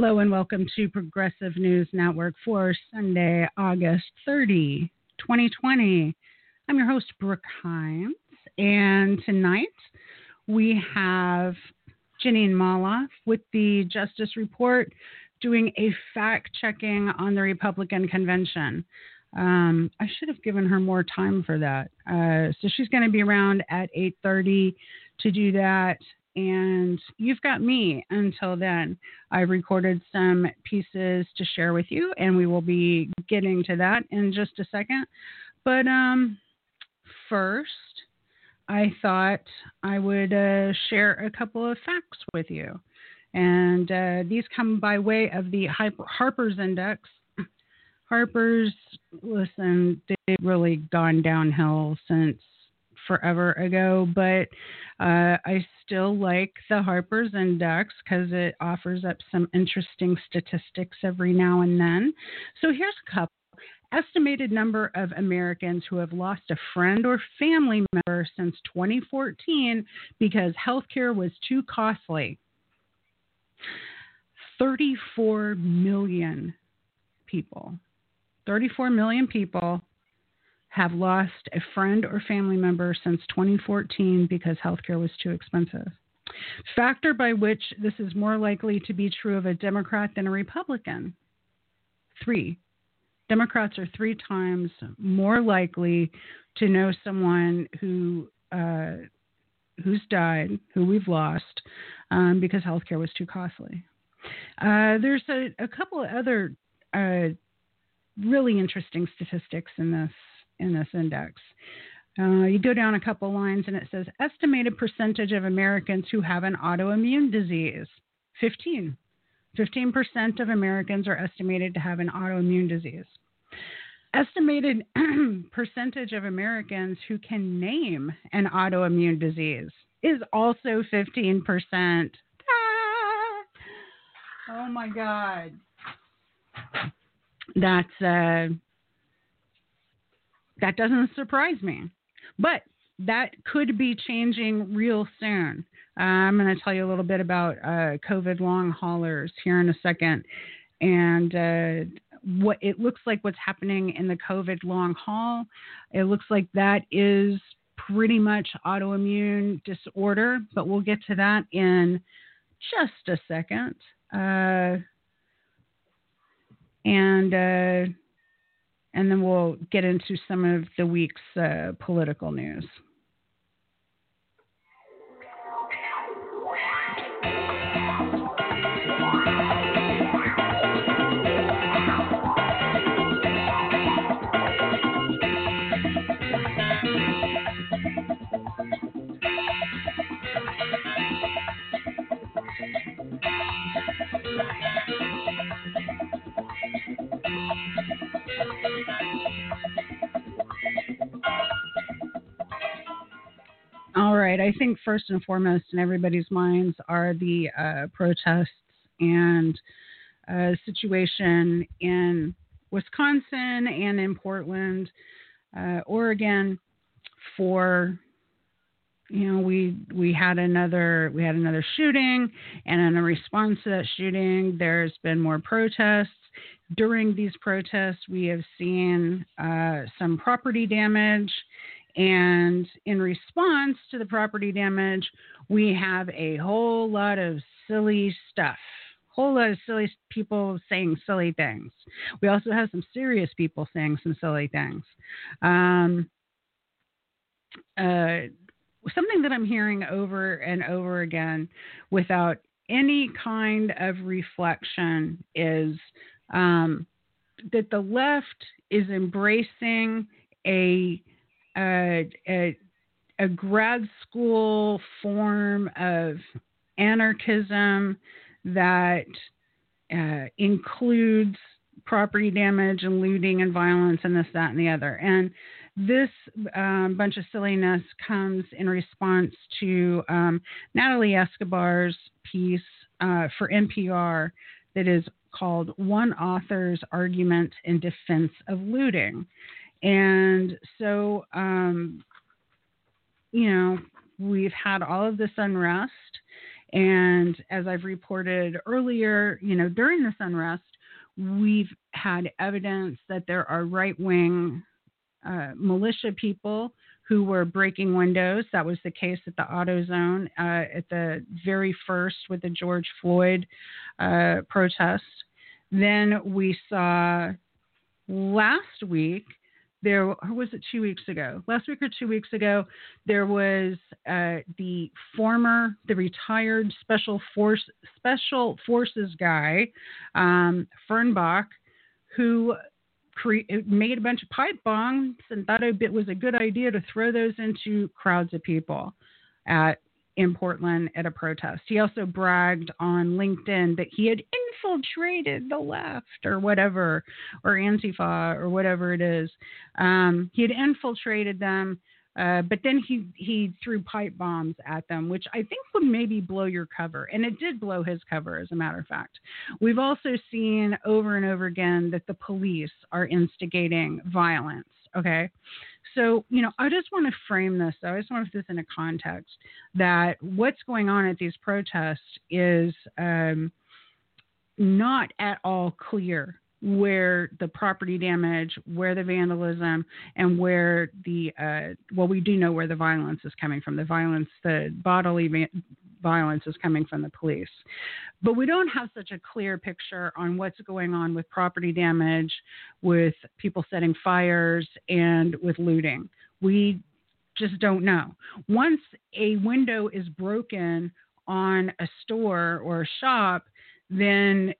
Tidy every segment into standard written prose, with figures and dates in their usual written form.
Hello and welcome to Progressive News Network for Sunday, August 30, 2020. I'm your host, Brooke Hines, and tonight we have Jeanine Molloff with the Justice Report doing a fact-checking on the Republican convention. I should have given her more time for that. So she's going to be around at 8:30 to do that. And you've got me until then. I recorded some pieces to share with you, and we will be getting to that in just a second. But first, I thought I would share a couple of facts with you. And these come by way of the Harper's Index. Harper's, listen, they've really gone downhill since forever ago, but I still like the Harper's Index because it offers up some interesting statistics every now and then. So here's a couple. Estimated number of Americans who have lost a friend or family member since 2014 because healthcare was too costly. 34 million people. 34 million people have lost a friend or family member since 2014 because healthcare was too expensive. Factor by which this is more likely to be true of a Democrat than a Republican. 3. Democrats are 3 times more likely to know someone who's died, who we've lost, because healthcare was too costly. There's a couple of other really interesting statistics in this index. You go down a couple lines and it says estimated percentage of Americans who have an autoimmune disease, 15% of Americans are estimated to have an autoimmune disease. Estimated percentage of Americans who can name an autoimmune disease is also 15%. Ah! Oh my God. That doesn't surprise me, but that could be changing real soon. I'm going to tell you a little bit about COVID long haulers here in a second, and what it looks like what's happening in the COVID long haul. It looks like that is pretty much autoimmune disorder, but we'll get to that in just a second. And then we'll get into some of the week's political news. All right. I think first and foremost in everybody's minds are the protests and situation in Wisconsin and in Portland, Oregon. We had another shooting, and in a response to that shooting, there's been more protests. During these protests, we have seen some property damage. And in response to the property damage, we have a whole lot of silly stuff, whole lot of silly people saying silly things. We also have some serious people saying some silly things. Something that I'm hearing over and over again without any kind of reflection is that the left is embracing a grad school form of anarchism that includes property damage and looting and violence and this, that, and the other. And this bunch of silliness comes in response to Natalie Escobar's piece for NPR that is called One Author's Argument in Defense of Looting. And so, we've had all of this unrest, And as I've reported earlier, you know, during this unrest, we've had evidence that there are right-wing militia people who were breaking windows. That was the case at the AutoZone at the very first with the George Floyd protest. Then we saw last week, there, or was it 2 weeks ago? Last week or 2 weeks ago, there was the retired special forces guy, Fernbach, who made a bunch of pipe bombs and thought it was a good idea to throw those into crowds of people in Portland at a protest. He also bragged on LinkedIn that he had infiltrated the left or whatever, or Antifa or whatever it is. He had infiltrated them, but then he threw pipe bombs at them, which I think would maybe blow your cover. And it did blow his cover, as a matter of fact. We've also seen over and over again that the police are instigating violence. Okay. So, you know, I just want to frame this, though. I just want to put this in a context that what's going on at these protests is not at all clear where the property damage, where the vandalism, and where the, well, we do know where the violence is coming from. The bodily violence is coming from the police. But we don't have such a clear picture on what's going on with property damage, with people setting fires, and with looting. We just don't know. Once a window is broken on a store or a shop, then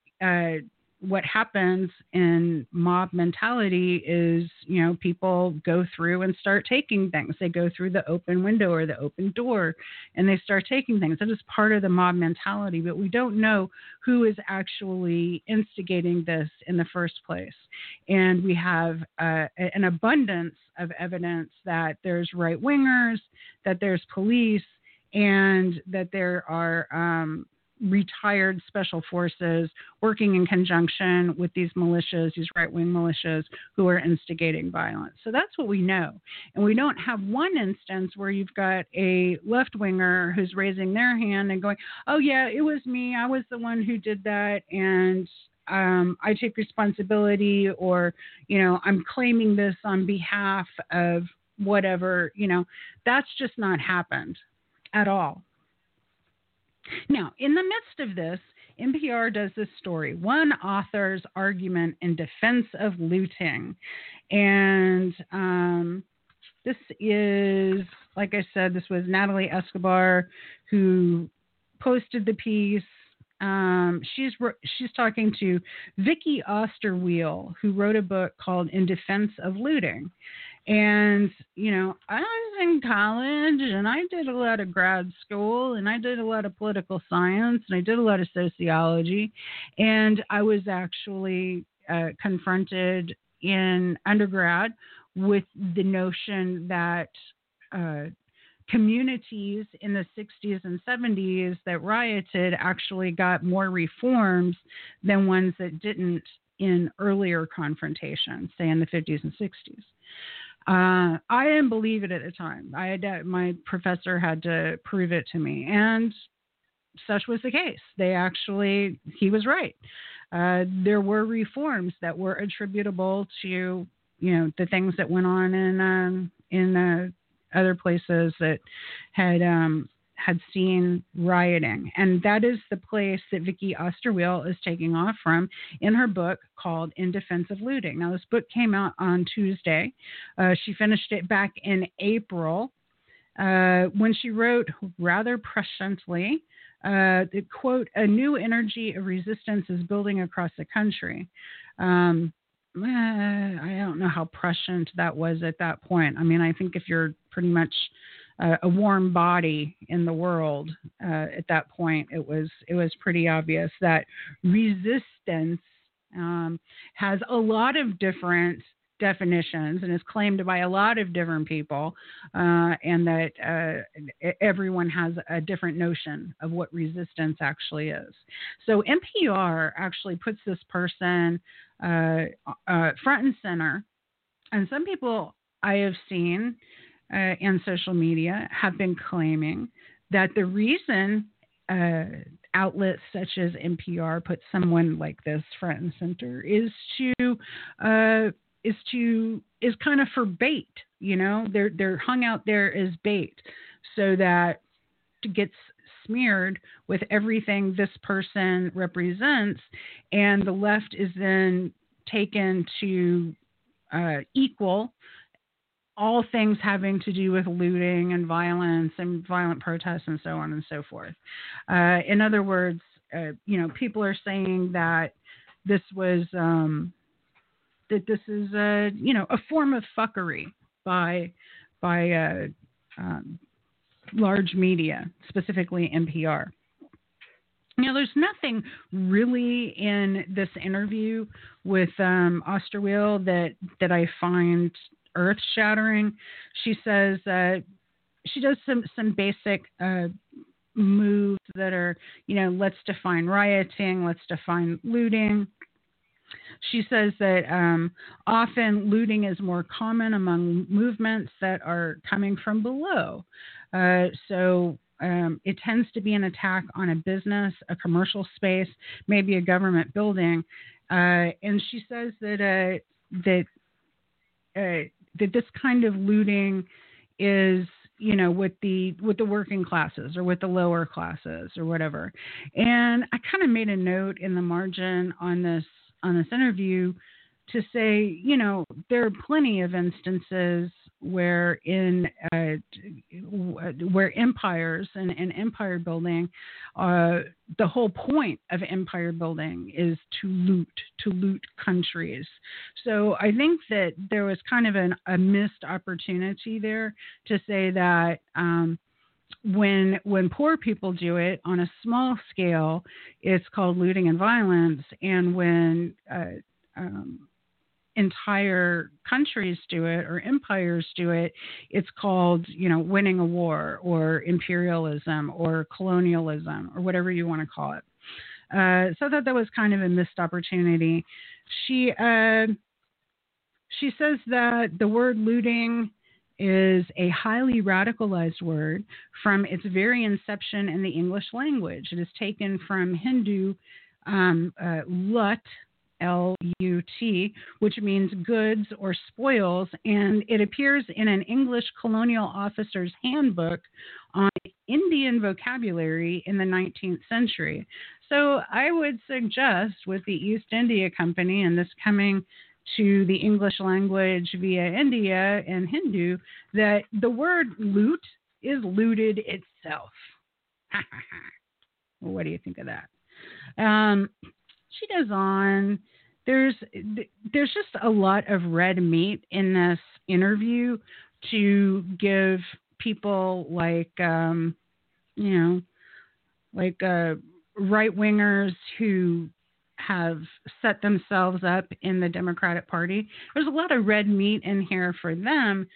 what happens in mob mentality is, you know, people go through and start taking things. They go through the open window or the open door and they start taking things. That is part of the mob mentality, but we don't know who is actually instigating this in the first place. And we have an abundance of evidence that there's right wingers, that there's police, and that there are, retired special forces working in conjunction with these militias, these right-wing militias who are instigating violence. So that's what we know. And we don't have one instance where you've got a left-winger who's raising their hand and going, oh yeah, it was me. I was the one who did that. And I take responsibility, or, you know, I'm claiming this on behalf of whatever, you know, that's just not happened at all. Now, in the midst of this, NPR does this story, one author's argument in defense of looting. And this is, like I said, this was Natalie Escobar who posted the piece. She's talking to Vicki Osterweil, who wrote a book called In Defense of Looting. And, you know, I was in college and I did a lot of grad school and I did a lot of political science and I did a lot of sociology. And I was actually confronted in undergrad with the notion that communities in the 60s and 70s that rioted actually got more reforms than ones that didn't in earlier confrontations, say in the 50s and 60s. I didn't believe it at the time. My professor had to prove it to me, and such was the case. He was right. There were reforms that were attributable to, you know, the things that went on in other places that had seen rioting. And that is the place that Vicki Osterweil is taking off from in her book called In Defense of Looting. Now, this book came out on Tuesday. She finished it back in April when she wrote rather presciently, the quote, a new energy of resistance is building across the country. I don't know how prescient that was at that point. I mean, I think if you're pretty much a warm body in the world at that point, it was pretty obvious that resistance has a lot of different definitions and is claimed by a lot of different people, and that everyone has a different notion of what resistance actually is. So NPR actually puts this person front and center, and some people I have seen and social media have been claiming that the reason outlets such as NPR put someone like this front and center is kind of for bait. You know, they're hung out there as bait so that it gets smeared with everything this person represents, and the left is then taken to equal all things having to do with looting and violence and violent protests and so on and so forth. In other words, people are saying that this was a form of fuckery by large media, specifically NPR. Now, there's nothing really in this interview with Osterweil that I find earth-shattering. She says she does some basic moves that are, let's define rioting, let's define looting. She says that often looting is more common among movements that are coming from below. So it tends to be an attack on a business, a commercial space, maybe a government building. And she says that this kind of looting is, with the working classes or with the lower classes or whatever. And I kind of made a note in the margin on this interview to say, there are plenty of instances where empires and empire building, the whole point of empire building is to loot countries. So I think that there was kind of a missed opportunity there to say that when poor people do it on a small scale, it's called looting and violence, and when entire countries do it or empires do it, it's called, winning a war or imperialism or colonialism or whatever you want to call it. So I thought that was kind of a missed opportunity. She says that the word looting is a highly radicalized word from its very inception in the English language. It is taken from Hindu lut, L-U-T, which means goods or spoils, and it appears in an English colonial officer's handbook on Indian vocabulary in the 19th century. So I would suggest, with the East India Company and this coming to the English language via India and Hindu, that the word loot is looted itself. Well, what do you think of that? She goes on. There's just a lot of red meat in this interview to give people like right wingers who have set themselves up in the Democratic Party. There's a lot of red meat in here for them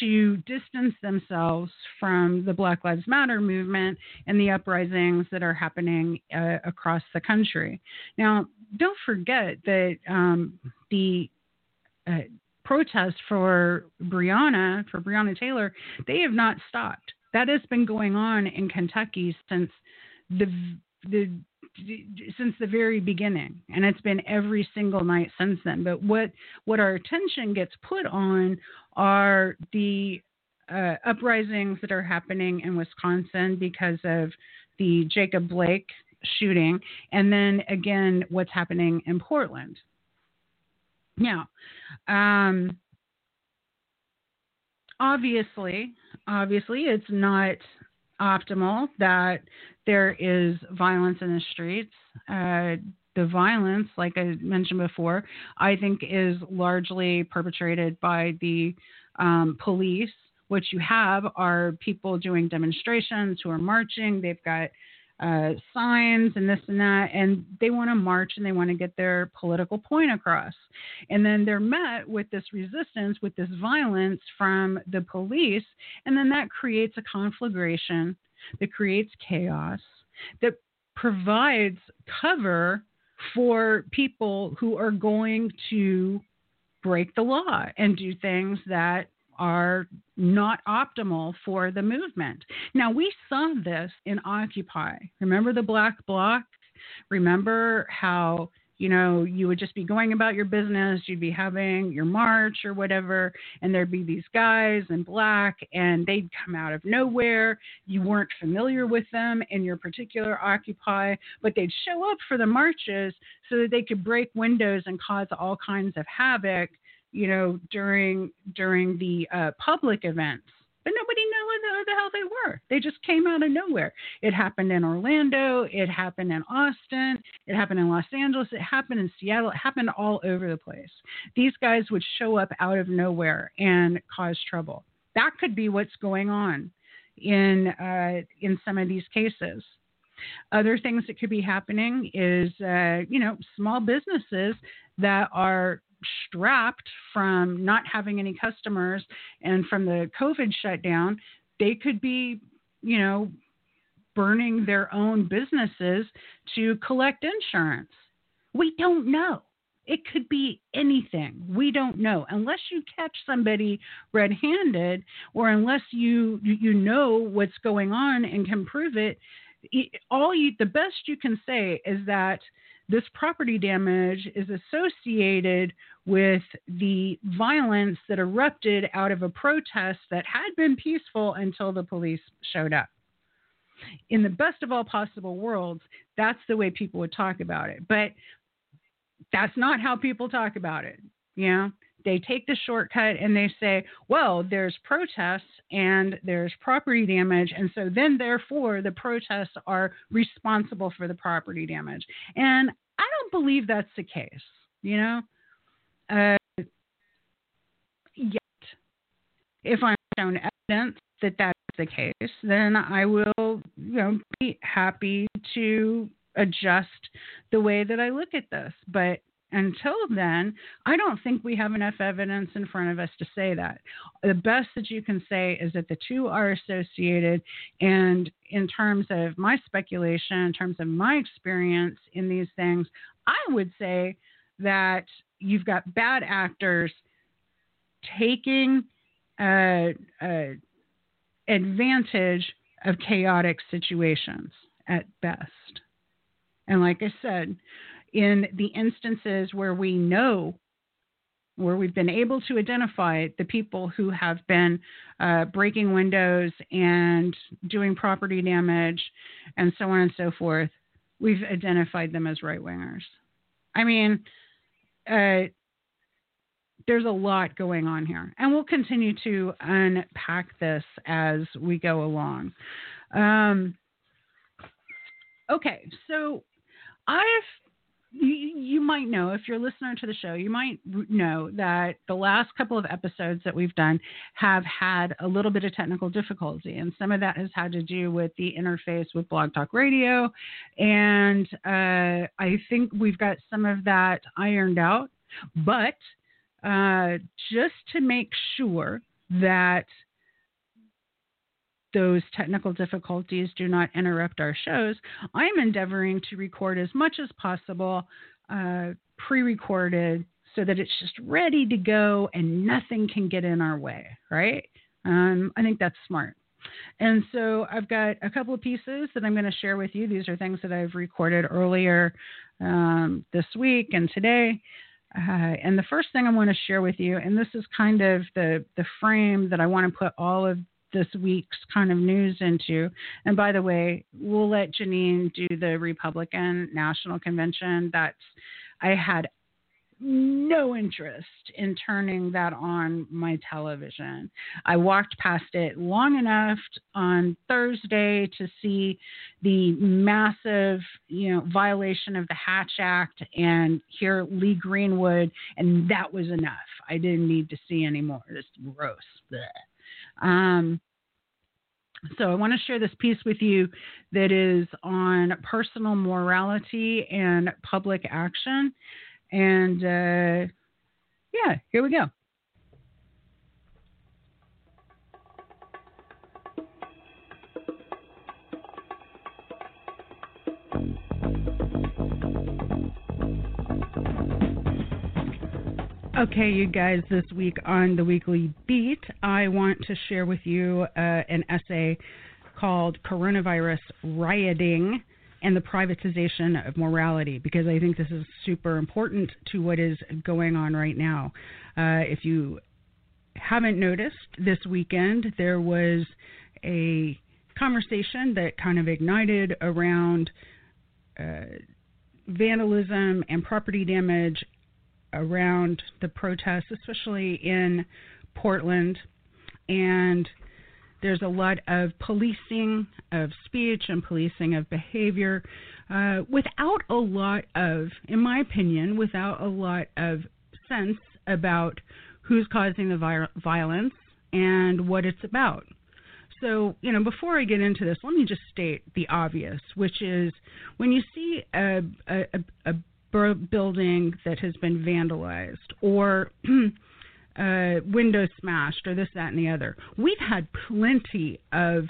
to distance themselves from the Black Lives Matter movement and the uprisings that are happening across the country. Now, don't forget that the protests for Breonna Taylor, they have not stopped. That has been going on in Kentucky since the very beginning, and it's been every single night since then. But what our attention gets put on are the uprisings that are happening in Wisconsin because of the Jacob Blake shooting, and then again what's happening in Portland. Now, obviously it's not optimal that there is violence in the streets. The violence, like I mentioned before, I think is largely perpetrated by the police. What you have are people doing demonstrations who are marching. They've got signs and this and that, and they want to march and they want to get their political point across. And then they're met with this resistance, with this violence from the police, and then that creates a conflagration that creates chaos, that provides cover for people who are going to break the law and do things that are not optimal for the movement. Now, we saw this in Occupy. Remember the black bloc? Remember how, you know, you would just be going about your business, you'd be having your march or whatever, and there'd be these guys in black, and they'd come out of nowhere. You weren't familiar with them in your particular Occupy, but they'd show up for the marches so that they could break windows and cause all kinds of havoc, you know, during the public events. But nobody knew who the hell they were. They just came out of nowhere. It happened in Orlando. It happened in Austin. It happened in Los Angeles. It happened in Seattle. It happened all over the place. These guys would show up out of nowhere and cause trouble. That could be what's going on in some of these cases. Other things that could be happening is, you know, small businesses that are strapped from not having any customers and from the COVID shutdown, they could be, you know, burning their own businesses to collect insurance. We don't know. It could be anything. We don't know. Unless you catch somebody red-handed, or unless you know what's going on and can prove it, the best you can say is that this property damage is associated with the violence that erupted out of a protest that had been peaceful until the police showed up. In the best of all possible worlds, that's the way people would talk about it. But that's not how people talk about it. You know, they take the shortcut and they say, well, there's protests and there's property damage. And so then, therefore, the protests are responsible for the property damage. And I don't believe that's the case, you know, yet. If I'm shown evidence that that's the case, then I will, you know, be happy to adjust the way that I look at this. But until then, I don't think we have enough evidence in front of us to say that. The best that you can say is that the two are associated. And in terms of my speculation, in terms of my experience in these things, I would say that you've got bad actors taking advantage of chaotic situations at best. And like I said, in the instances where we know, where we've been able to identify the people who have been breaking windows and doing property damage and so on and so forth, we've identified them as right-wingers. I mean, there's a lot going on here, and we'll continue to unpack this as we go along. Okay, so you might know, if you're a listener to the show, you might know that the last couple of episodes that we've done have had a little bit of technical difficulty. And some of that has had to do with the interface with Blog Talk Radio. And I think we've got some of that ironed out. But just to make sure that those technical difficulties do not interrupt our shows, I'm endeavoring to record as much as possible pre-recorded so that it's just ready to go and nothing can get in our way, right? I think that's smart. And so I've got a couple of pieces that I'm going to share with you. These are things that I've recorded earlier this week and today. And the first thing I want to share with you, and this is kind of the frame that I want to put all of this week's kind of news into. And by the way, we'll let Jeanine do the Republican National Convention. I had no interest in turning that on my television. I walked past it long enough on Thursday to see the massive, you know, violation of the Hatch Act and hear Lee Greenwood, and that was enough. I didn't need to see any more. It's gross. Blech. So I want to share this piece with you that is on personal morality and public action. And, yeah, here we go. Okay, you guys, this week on The Weekly Beat, I want to share with you an essay called Coronavirus Rioting and the Privatization of Morality, because I think this is super important to what is going on right now. If you haven't noticed, this weekend there was a conversation that kind of ignited around vandalism and property damage around the protests, especially in Portland. And there's a lot of policing of speech and policing of behavior without a lot of, in my opinion, without a lot of sense about who's causing the violence and what it's about. So, you know, before I get into this, let me just state the obvious, which is when you see a building that has been vandalized or windows smashed or this, that, and the other, we've had plenty of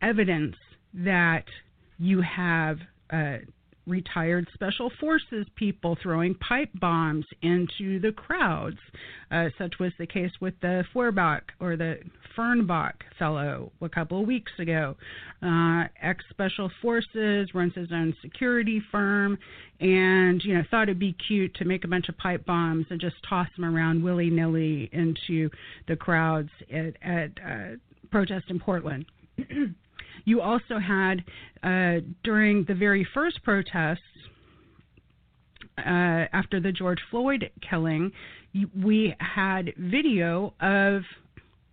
evidence that you have retired special forces people throwing pipe bombs into the crowds. Such was the case with the Feuerbach or the Fernbach fellow a couple of weeks ago. Ex-special forces, runs his own security firm, and you know thought it'd be cute to make a bunch of pipe bombs and just toss them around willy-nilly into the crowds at protest in Portland. You also had, during the very first protests after the George Floyd killing, we had video of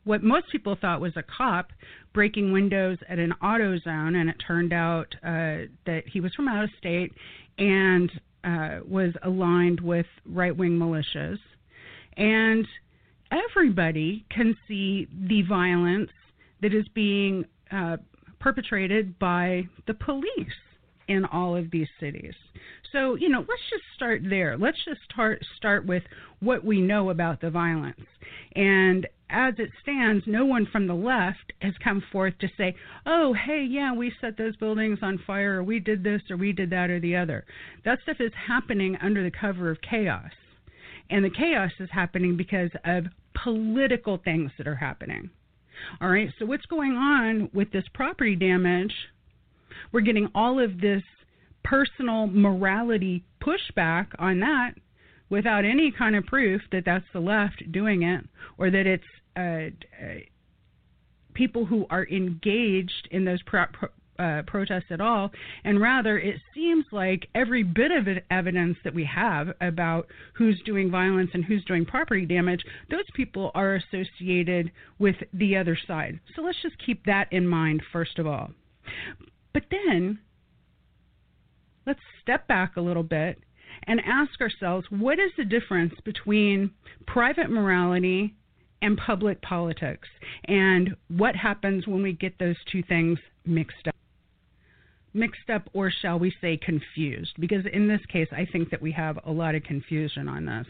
what most people thought was a cop breaking windows at an AutoZone, and it turned out that he was from out of state and was aligned with right-wing militias. And everybody can see the violence that is being perpetrated by the police in all of these cities. So, you know, let's just start there. Let's just start with what we know about the violence. And as it stands, no one from the left has come forth to say, oh, hey, yeah, we set those buildings on fire, or we did this, or we did that, or the other. That stuff is happening under the cover of chaos. And the chaos is happening because of political things that are happening. All right, so what's going on with this property damage? We're getting all of this personal morality pushback on that without any kind of proof that that's the left doing it or that it's people who are engaged in those protests at all. And rather, it seems like every bit of evidence that we have about who's doing violence and who's doing property damage, those people are associated with the other side. So let's just keep that in mind, first of all. But then let's step back a little bit and ask ourselves, what is the difference between private morality and public politics, and what happens when we get those two things mixed up? Mixed up, or shall we say confused, because in this case I think that we have a lot of confusion on this.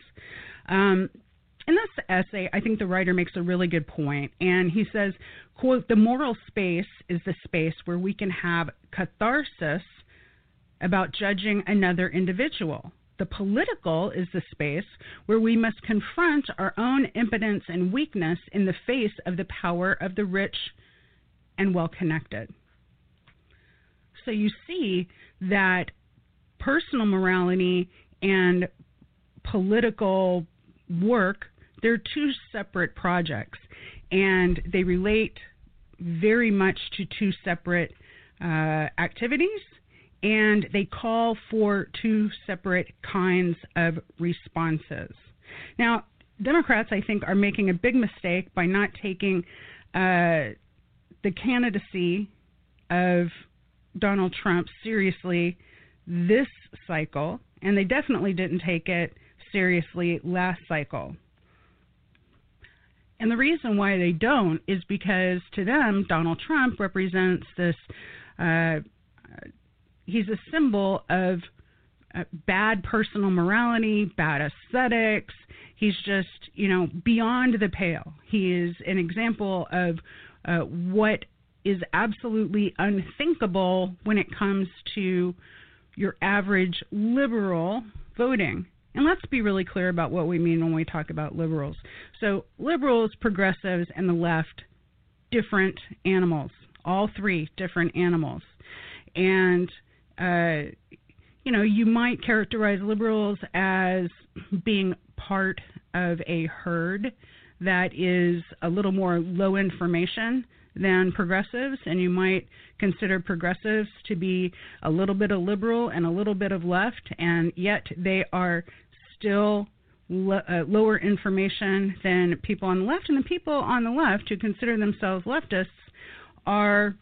In this essay, I think the writer makes a really good point, and he says, quote, "The moral space is the space where we can have catharsis about judging another individual. The political is the space where we must confront our own impotence and weakness in the face of the power of the rich and well-connected." So you see that personal morality and political work, they're two separate projects, and they relate very much to two separate activities, and they call for two separate kinds of responses. Now, Democrats, I think, are making a big mistake by not taking the candidacy of Donald Trump seriously this cycle, and they definitely didn't take it seriously last cycle. And the reason why they don't is because to them, Donald Trump represents this, he's a symbol of bad personal morality, bad aesthetics. He's just, you know, beyond the pale. He is an example of what is absolutely unthinkable when it comes to your average liberal voting. And let's be really clear about what we mean when we talk about liberals. So liberals, progressives, and the left, different animals, all three different animals. And, you know, you might characterize liberals as being part of a herd that is a little more low information than progressives, and you might consider progressives to be a little bit of liberal and a little bit of left, and yet they are still lower information than people on the left. And the people on the left who consider themselves leftists are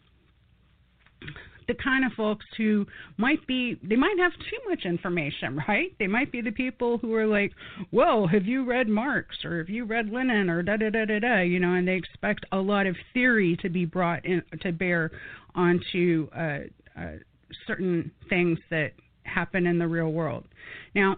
the kind of folks who might be, they might have too much information, right? They might be the people who are like, whoa, have you read Marx, or have you read Lenin, or da-da-da-da-da, you know, and they expect a lot of theory to be brought in, to bear onto certain things that happen in the real world. Now,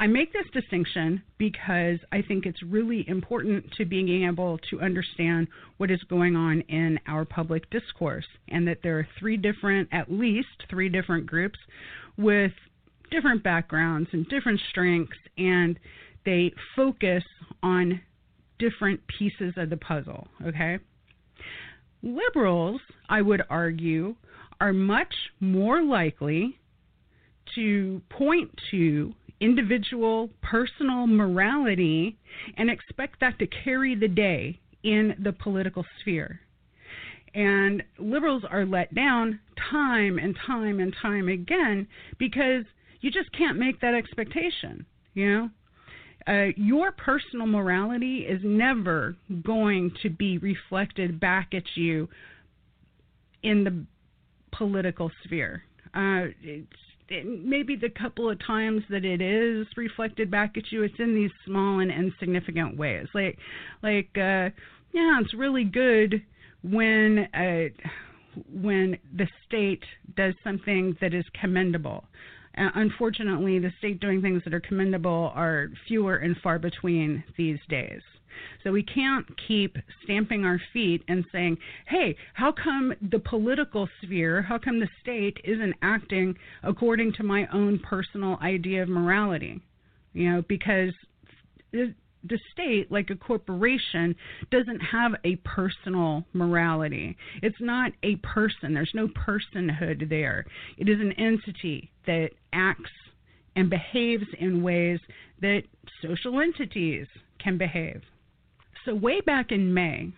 I make this distinction because I think it's really important to being able to understand what is going on in our public discourse, and that there are three different, at least three different groups with different backgrounds and different strengths, and they focus on different pieces of the puzzle, okay? Liberals, I would argue, are much more likely to point to individual personal morality and expect that to carry the day in the political sphere. And liberals are let down time and time and time again because you just can't make that expectation, you know? Your personal morality is never going to be reflected back at you in the political sphere. Maybe the couple of times that it is reflected back at you, it's in these small and insignificant ways. Like, it's really good when the state does something that is commendable. Unfortunately, the state doing things that are commendable are fewer and far between these days. So we can't keep stamping our feet and saying, hey, how come the political sphere, how come the state isn't acting according to my own personal idea of morality? You know, because the state, like a corporation, doesn't have a personal morality. It's not a person. There's no personhood there. It is an entity that acts and behaves in ways that social entities can behave. So way back in May,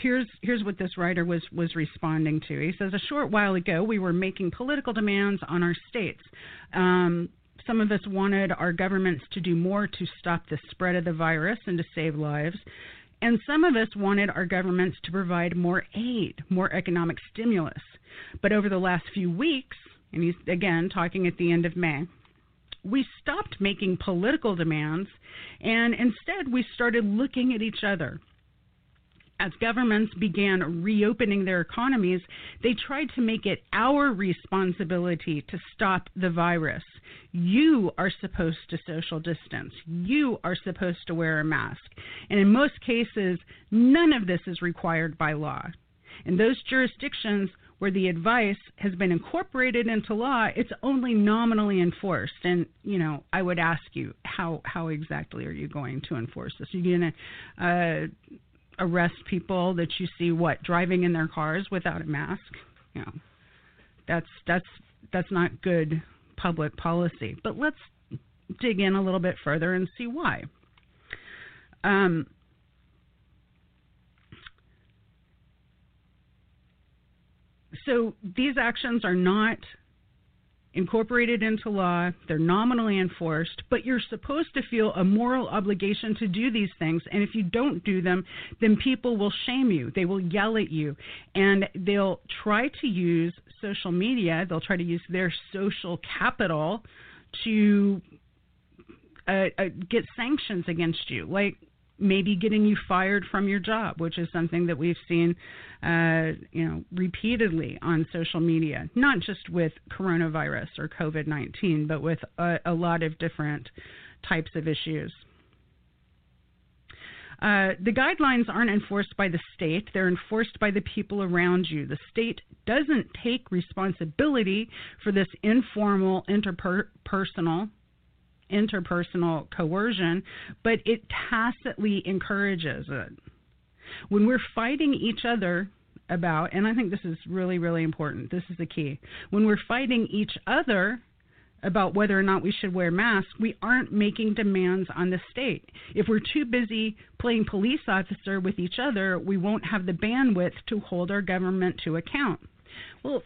here's what this writer was responding to. He says, a short while ago, we were making political demands on our states. Some of us wanted our governments to do more to stop the spread of the virus and to save lives. And some of us wanted our governments to provide more aid, more economic stimulus. But over the last few weeks, and he's again talking at the end of May, we stopped making political demands, and instead we started looking at each other. As governments began reopening their economies, they tried to make it our responsibility to stop the virus. You are supposed to social distance. You are supposed to wear a mask. And in most cases, none of this is required by law. In those jurisdictions where the advice has been incorporated into law, it's only nominally enforced. And, you know, I would ask you, how exactly are you going to enforce this? Are you going to arrest people that you see, driving in their cars without a mask? You know, that's not good public policy. But let's dig in a little bit further and see why. So these actions are not incorporated into law, they're nominally enforced, but you're supposed to feel a moral obligation to do these things, and if you don't do them, then people will shame you, they will yell at you, and they'll try to use social media, they'll try to use their social capital to get sanctions against you, like maybe getting you fired from your job, which is something that we've seen, repeatedly on social media, not just with coronavirus or COVID-19, but with a lot of different types of issues. The guidelines aren't enforced by the state. They're enforced by the people around you. The state doesn't take responsibility for this informal, interpersonal interpersonal coercion, but it tacitly encourages it. When we're fighting each other about, and I think this is really, really important, this is the key, when we're fighting each other about whether or not we should wear masks, we aren't making demands on the state. If we're too busy playing police officer with each other, we won't have the bandwidth to hold our government to account. Well,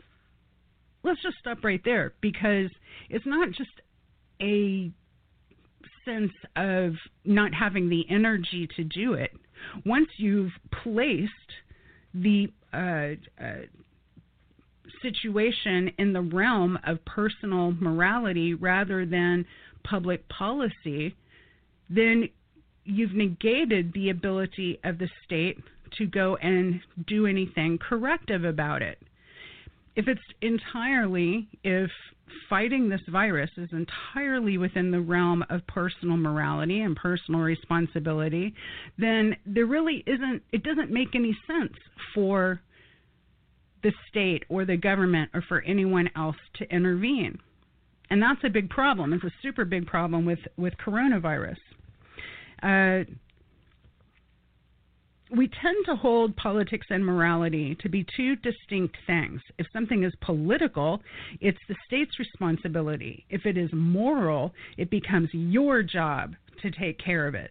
let's just stop right there, because it's not just a sense of not having the energy to do it. Once you've placed the situation in the realm of personal morality rather than public policy, then you've negated the ability of the state to go and do anything corrective about it. If fighting this virus is entirely within the realm of personal morality and personal responsibility, then there really isn't, it doesn't make any sense for the state or the government or for anyone else to intervene. And that's a big problem. It's a super big problem with coronavirus. We tend to hold politics and morality to be two distinct things. If something is political, it's the state's responsibility. If it is moral, it becomes your job to take care of it.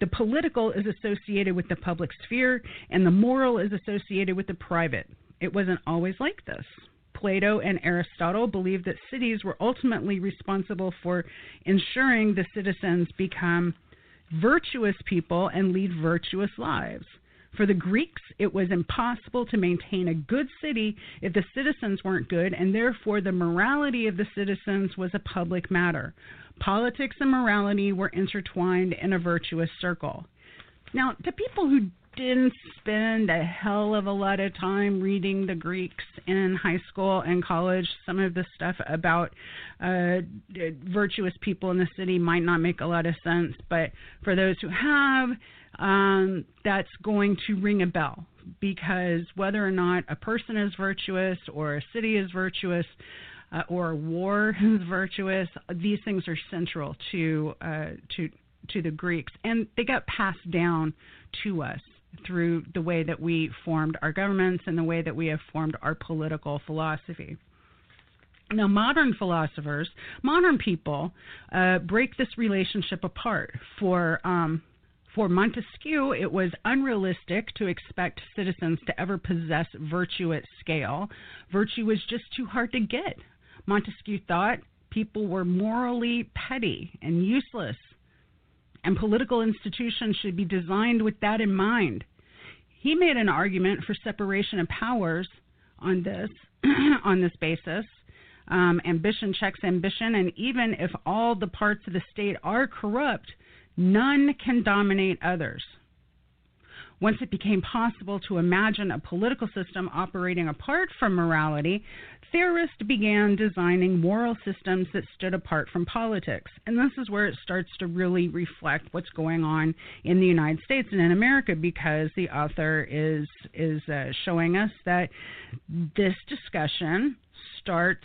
The political is associated with the public sphere, and the moral is associated with the private. It wasn't always like this. Plato and Aristotle believed that cities were ultimately responsible for ensuring the citizens become virtuous people and lead virtuous lives. For the Greeks, it was impossible to maintain a good city if the citizens weren't good, and therefore the morality of the citizens was a public matter. Politics and morality were intertwined in a virtuous circle. Now, to people who didn't spend a hell of a lot of time reading the Greeks in high school and college, some of the stuff about virtuous people in the city might not make a lot of sense, but for those who have, that's going to ring a bell, because whether or not a person is virtuous or a city is virtuous, or war is virtuous, these things are central to the Greeks, and they got passed down to us through the way that we formed our governments and the way that we have formed our political philosophy. Now, modern philosophers, modern people, break this relationship apart. For Montesquieu, it was unrealistic to expect citizens to ever possess virtue at scale. Virtue was just too hard to get. Montesquieu thought people were morally petty and useless, and political institutions should be designed with that in mind. He made an argument for separation of powers on this on this basis. Ambition checks ambition, and even if all the parts of the state are corrupt, none can dominate others. Once it became possible to imagine a political system operating apart from morality, theorists began designing moral systems that stood apart from politics. And this is where it starts to really reflect what's going on in the United States and in America, because the author is showing us that this discussion starts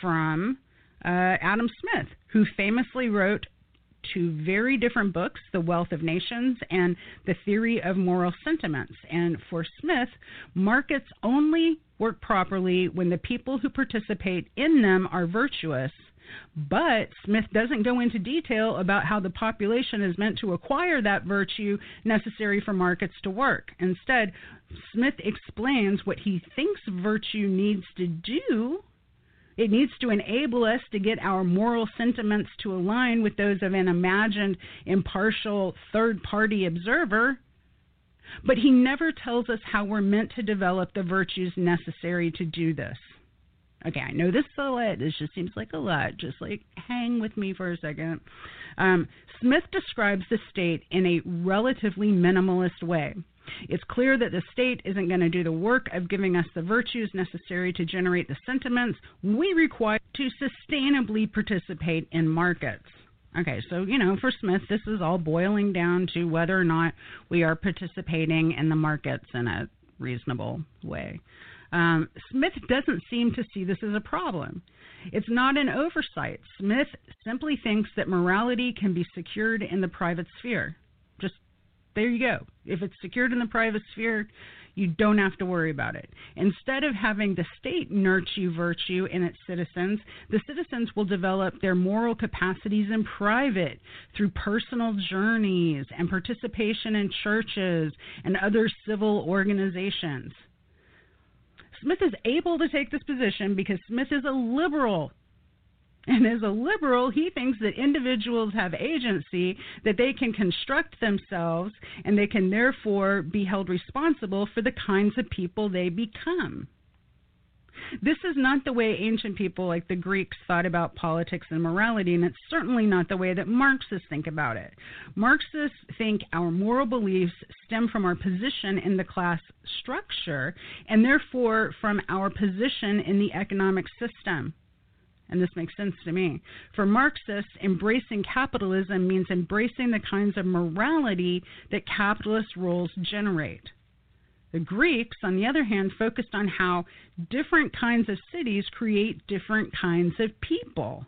from Adam Smith, who famously wrote two very different books, The Wealth of Nations and The Theory of Moral Sentiments. And for Smith, markets only work properly when the people who participate in them are virtuous, but Smith doesn't go into detail about how the population is meant to acquire that virtue necessary for markets to work. Instead, Smith explains what he thinks virtue needs to do. It needs to enable us to get our moral sentiments to align with those of an imagined impartial third-party observer, but he never tells us how we're meant to develop the virtues necessary to do this. Okay, I know this is a lot. This just seems like a lot. Just like hang with me for a second. Smith describes the state in a relatively minimalist way. It's clear that the state isn't going to do the work of giving us the virtues necessary to generate the sentiments we require to sustainably participate in markets. Okay, so, for Smith, this is all boiling down to whether or not we are participating in the markets in a reasonable way. Smith doesn't seem to see this as a problem. It's not an oversight. Smith simply thinks that morality can be secured in the private sphere. Just there you go. If it's secured in the private sphere, you don't have to worry about it. Instead of having the state nurture virtue in its citizens, the citizens will develop their moral capacities in private through personal journeys and participation in churches and other civil organizations. Smith is able to take this position because Smith is a liberal. And as a liberal, he thinks that individuals have agency, that they can construct themselves, and they can therefore be held responsible for the kinds of people they become. This is not the way ancient people like the Greeks thought about politics and morality, and it's certainly not the way that Marxists think about it. Marxists think our moral beliefs stem from our position in the class structure, and therefore from our position in the economic system. And this makes sense to me. For Marxists, embracing capitalism means embracing the kinds of morality that capitalist rules generate. The Greeks, on the other hand, focused on how different kinds of cities create different kinds of people.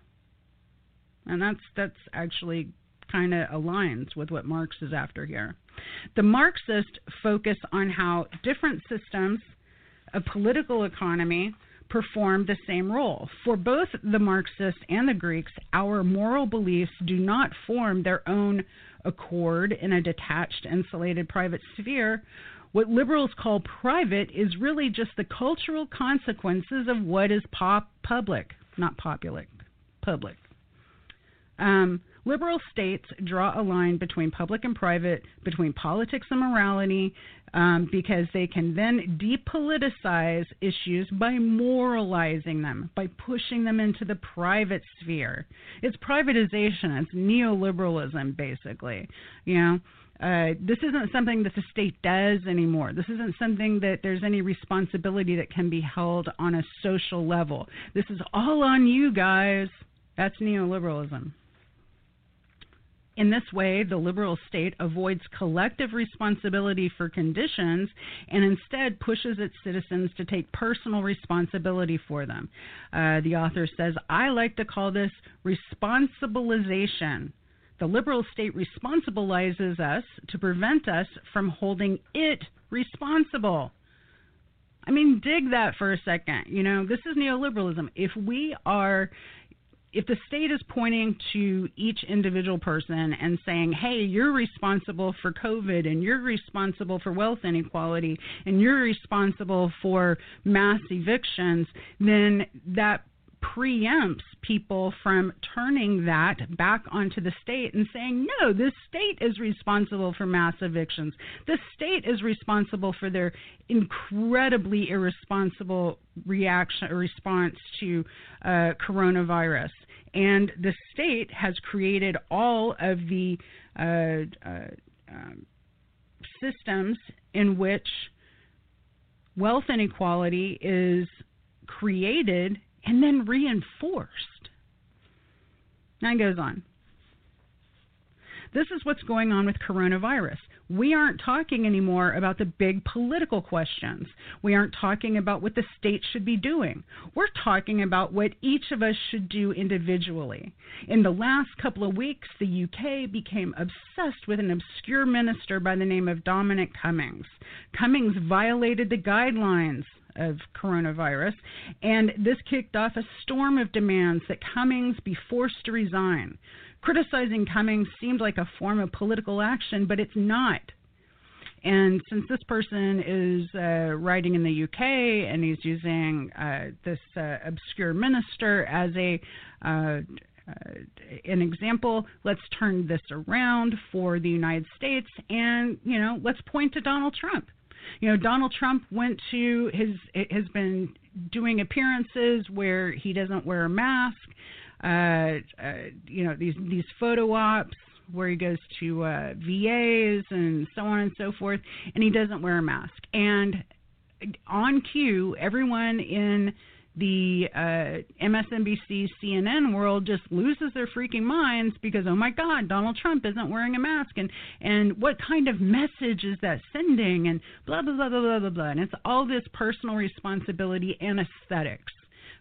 And that's actually kind of aligns with what Marx is after here. The Marxists focus on how different systems of political economy perform the same role. For both the Marxists and the Greeks, our moral beliefs do not form their own accord in a detached, insulated private sphere. What liberals call private is really just the cultural consequences of what is public. Liberal states draw a line between public and private, between politics and morality, because they can then depoliticize issues by moralizing them, by pushing them into the private sphere. It's privatization. It's neoliberalism, basically. You know, this isn't something that the state does anymore. This isn't something that there's any responsibility that can be held on a social level. This is all on you guys. That's neoliberalism. In this way, the liberal state avoids collective responsibility for conditions and instead pushes its citizens to take personal responsibility for them. The author says, I like to call this responsibilization. The liberal state responsibilizes us to prevent us from holding it responsible. I mean, dig that for a second. You know, this is neoliberalism. If the state is pointing to each individual person and saying, hey, you're responsible for COVID and you're responsible for wealth inequality and you're responsible for mass evictions, then that preempts people from turning that back onto the state and saying, no, the state is responsible for mass evictions. The state is responsible for their incredibly irresponsible response to coronavirus. And the state has created all of the systems in which wealth inequality is created and then reinforced. Now it goes on. This is what's going on with coronavirus. We aren't talking anymore about the big political questions. We aren't talking about what the state should be doing. We're talking about what each of us should do individually. In the last couple of weeks, the UK became obsessed with an obscure minister by the name of Dominic Cummings. Cummings violated the guidelines of coronavirus, and this kicked off a storm of demands that Cummings be forced to resign. Criticizing Cummings seemed like a form of political action, but it's not. And since this person is writing in the UK and he's using this obscure minister as an example, let's turn this around for the United States and, you know, let's point to Donald Trump. You know, Donald Trump has been doing appearances where he doesn't wear a mask. You know, these photo ops where he goes to VAs and so on and so forth, and he doesn't wear a mask. And on cue, everyone in the MSNBC, CNN world just loses their freaking minds because, oh, my God, Donald Trump isn't wearing a mask. And what kind of message is that sending? And blah, blah, blah, blah, blah, blah. And it's all this personal responsibility and aesthetics.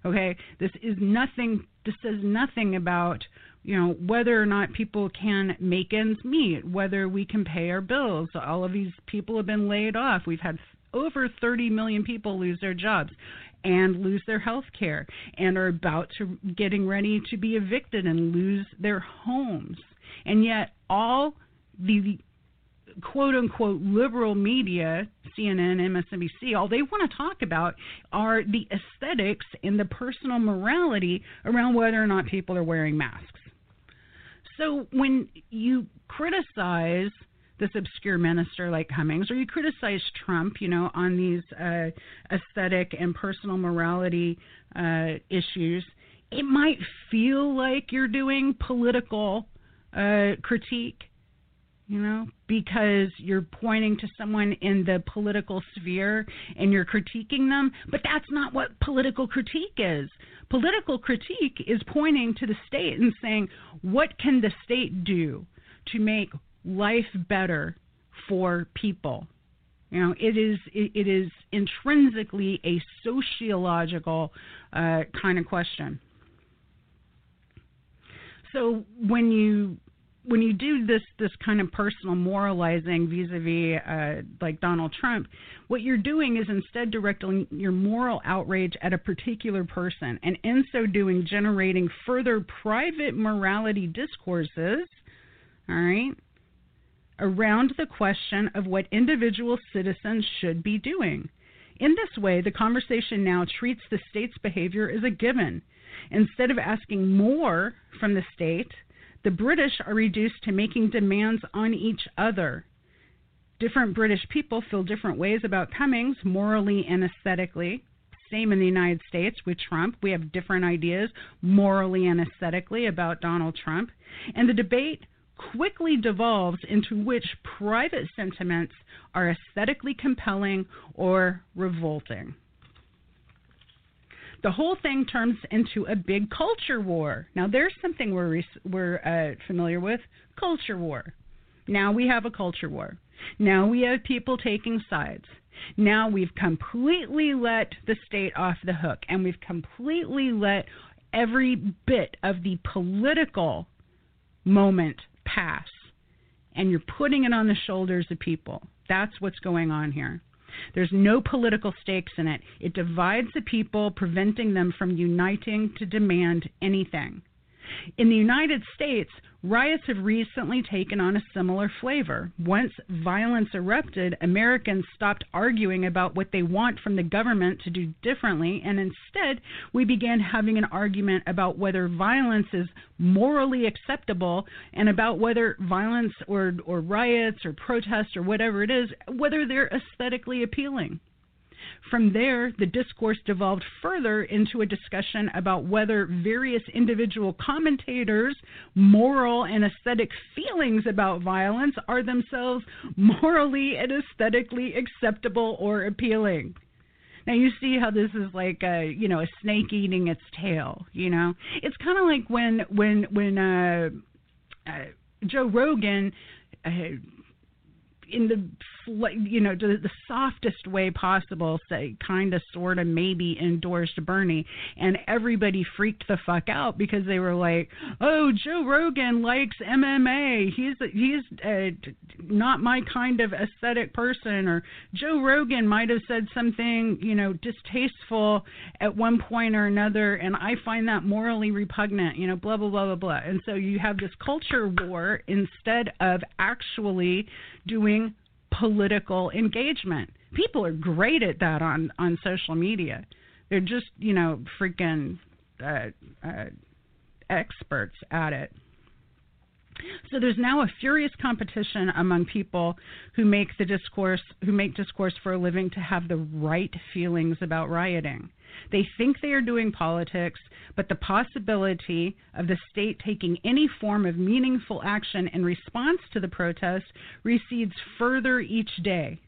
Okay, this is nothing. This says nothing about, you know, whether or not people can make ends meet, whether we can pay our bills. All of these people have been laid off. We've had over 30 million people lose their jobs and lose their health care and are about to getting ready to be evicted and lose their homes. And yet all the quote-unquote liberal media, CNN, MSNBC, all they want to talk about are the aesthetics and the personal morality around whether or not people are wearing masks. So when you criticize this obscure minister like Cummings, or you criticize Trump, you know, on these aesthetic and personal morality issues, it might feel like you're doing political critique, you know, because you're pointing to someone in the political sphere and you're critiquing them. But that's not what political critique is. Political critique is pointing to the state and saying, what can the state do to make life better for people? You know, it is intrinsically a sociological kind of question. So when you do this kind of personal moralizing vis-a-vis like Donald Trump, what you're doing is instead directing your moral outrage at a particular person, and in so doing generating further private morality discourses, all right, around the question of what individual citizens should be doing. In this way, the conversation now treats the state's behavior as a given. Instead of asking more from the state, the British are reduced to making demands on each other. Different British people feel different ways about Cummings, morally and aesthetically. Same in the United States with Trump. We have different ideas, morally and aesthetically, about Donald Trump. And the debate quickly devolves into which private sentiments are aesthetically compelling or revolting. The whole thing turns into a big culture war. Now, there's something we're familiar with, culture war. Now we have a culture war. Now we have people taking sides. Now we've completely let the state off the hook, and we've completely let every bit of the political moment pass, and you're putting it on the shoulders of people. That's what's going on here. There's no political stakes in it. It divides the people, preventing them from uniting to demand anything. In the United States, riots have recently taken on a similar flavor. Once violence erupted, Americans stopped arguing about what they want from the government to do differently, and instead we began having an argument about whether violence is morally acceptable and about whether violence or riots or protests or whatever it is, whether they're aesthetically appealing. From there, the discourse devolved further into a discussion about whether various individual commentators' moral and aesthetic feelings about violence are themselves morally and aesthetically acceptable or appealing. Now, you see how this is like a snake eating its tail, you know? It's kind of like when Joe Rogan in the softest way possible, say, kind of, sort of, maybe endorsed Bernie, and everybody freaked the fuck out because they were like, oh, Joe Rogan likes MMA. He's not my kind of aesthetic person, or Joe Rogan might have said something, you know, distasteful at one point or another, and I find that morally repugnant, you know, blah, blah, blah, blah, blah. And so you have this culture war instead of actually doing political engagement. People are great at that on social media. They're just, you know, freaking experts at it. So there's now a furious competition among people who make discourse for a living to have the right feelings about rioting. They think they are doing politics, but the possibility of the state taking any form of meaningful action in response to the protest recedes further each day.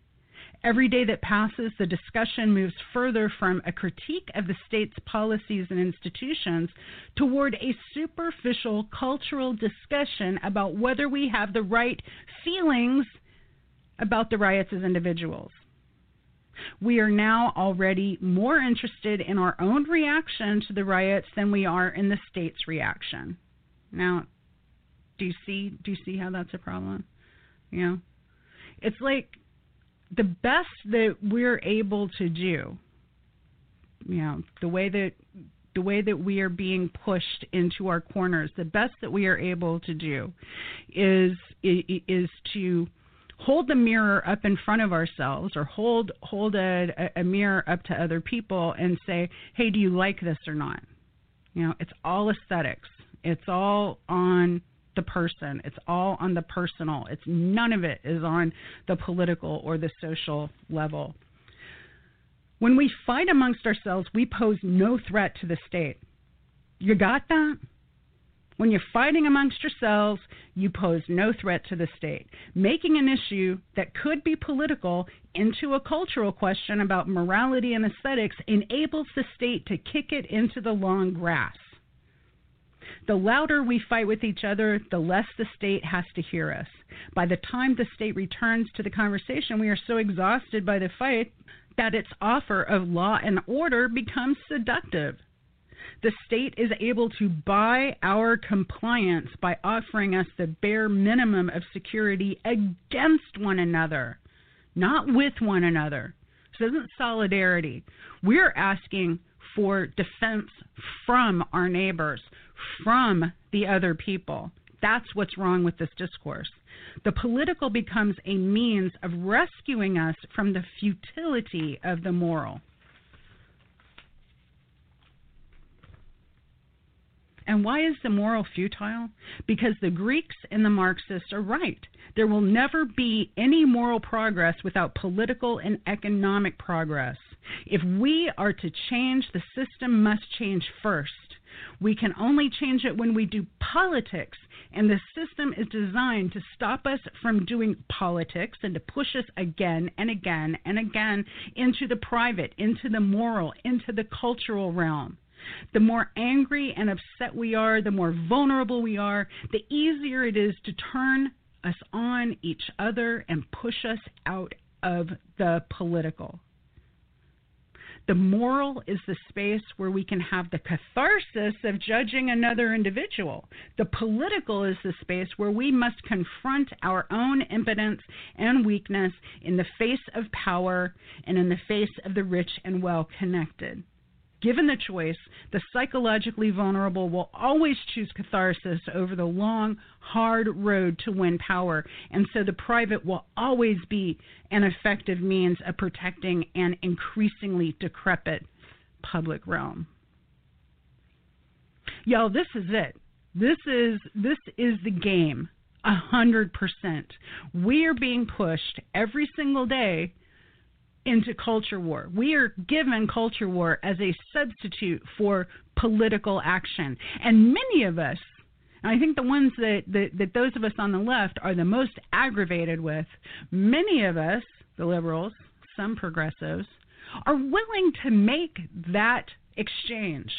Every day that passes, the discussion moves further from a critique of the state's policies and institutions toward a superficial cultural discussion about whether we have the right feelings about the riots as individuals. We are now already more interested in our own reaction to the riots than we are in the state's reaction. Now, do you see how that's a problem? You know, it's like the best that we're able to do, you know, the way that we are being pushed into our corners, the best that we are able to do is to hold the mirror up in front of ourselves, or hold a mirror up to other people and say, hey, do you like this or not? You know, it's all aesthetics. It's all on the person. It's all on the personal. It's none of it is on the political or the social level. When we fight amongst ourselves, we pose no threat to the state. You got that? When you're fighting amongst yourselves, you pose no threat to the state. Making an issue that could be political into a cultural question about morality and aesthetics enables the state to kick it into the long grass. The louder we fight with each other, the less the state has to hear us. By the time the state returns to the conversation, we are so exhausted by the fight that its offer of law and order becomes seductive. The state is able to buy our compliance by offering us the bare minimum of security against one another, not with one another. This isn't solidarity. We're asking for defense from our neighbors, from the other people. That's what's wrong with this discourse. The political becomes a means of rescuing us from the futility of the moral. And why is the moral futile? Because the Greeks and the Marxists are right. There will never be any moral progress without political and economic progress. If we are to change, the system must change first. We can only change it when we do politics, and the system is designed to stop us from doing politics and to push us again and again and again into the private, into the moral, into the cultural realm. The more angry and upset we are, the more vulnerable we are, the easier it is to turn us on each other and push us out of the political. The moral is the space where we can have the catharsis of judging another individual. The political is the space where we must confront our own impotence and weakness in the face of power and in the face of the rich and well-connected. Given the choice, the psychologically vulnerable will always choose catharsis over the long, hard road to win power, and so the private will always be an effective means of protecting an increasingly decrepit public realm. Y'all, this is it. This is the game, 100%. We are being pushed every single day into culture war. We are given culture war as a substitute for political action. And many of us, and I think the ones that those of us on the left are the most aggravated with, many of us, the liberals, some progressives, are willing to make that exchange.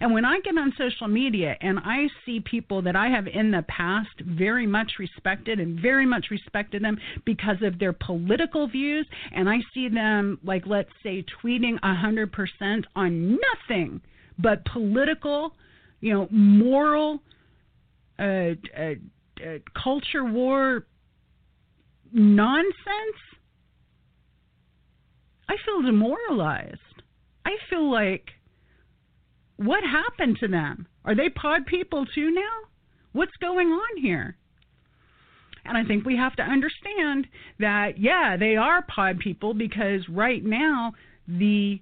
And when I get on social media and I see people that I have in the past very much respected and very much respected them because of their political views, and I see them, like, let's say, tweeting 100% on nothing but political, you know, moral, culture war nonsense, I feel demoralized. I feel like, what happened to them? Are they pod people too now? What's going on here? And I think we have to understand that, yeah, they are pod people because right now the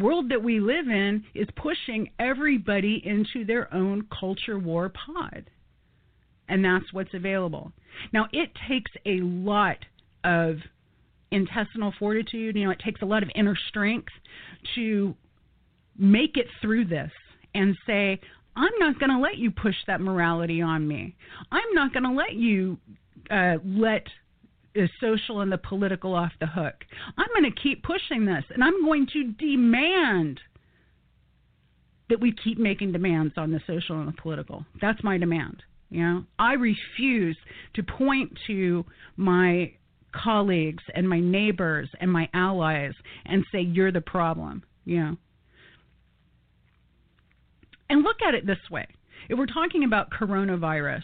world that we live in is pushing everybody into their own culture war pod. And that's what's available. Now, it takes a lot of intestinal fortitude. You know, it takes a lot of inner strength to make it through this and say, I'm not going to let you push that morality on me. I'm not going to let you let the social and the political off the hook. I'm going to keep pushing this, and I'm going to demand that we keep making demands on the social and the political. That's my demand. You know, I refuse to point to my colleagues and my neighbors and my allies and say, you're the problem. You know, and look at it this way. If we're talking about coronavirus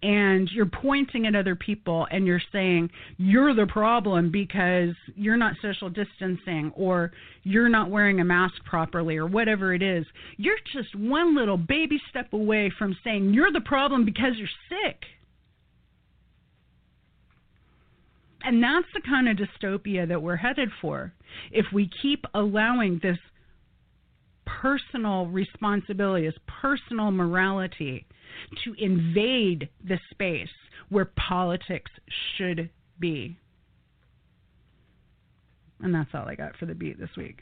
and you're pointing at other people and you're saying you're the problem because you're not social distancing or you're not wearing a mask properly or whatever it is, you're just one little baby step away from saying you're the problem because you're sick. And that's the kind of dystopia that we're headed for if we keep allowing this personal responsibility, this personal morality to invade the space where politics should be. And that's all I got for the beat this week.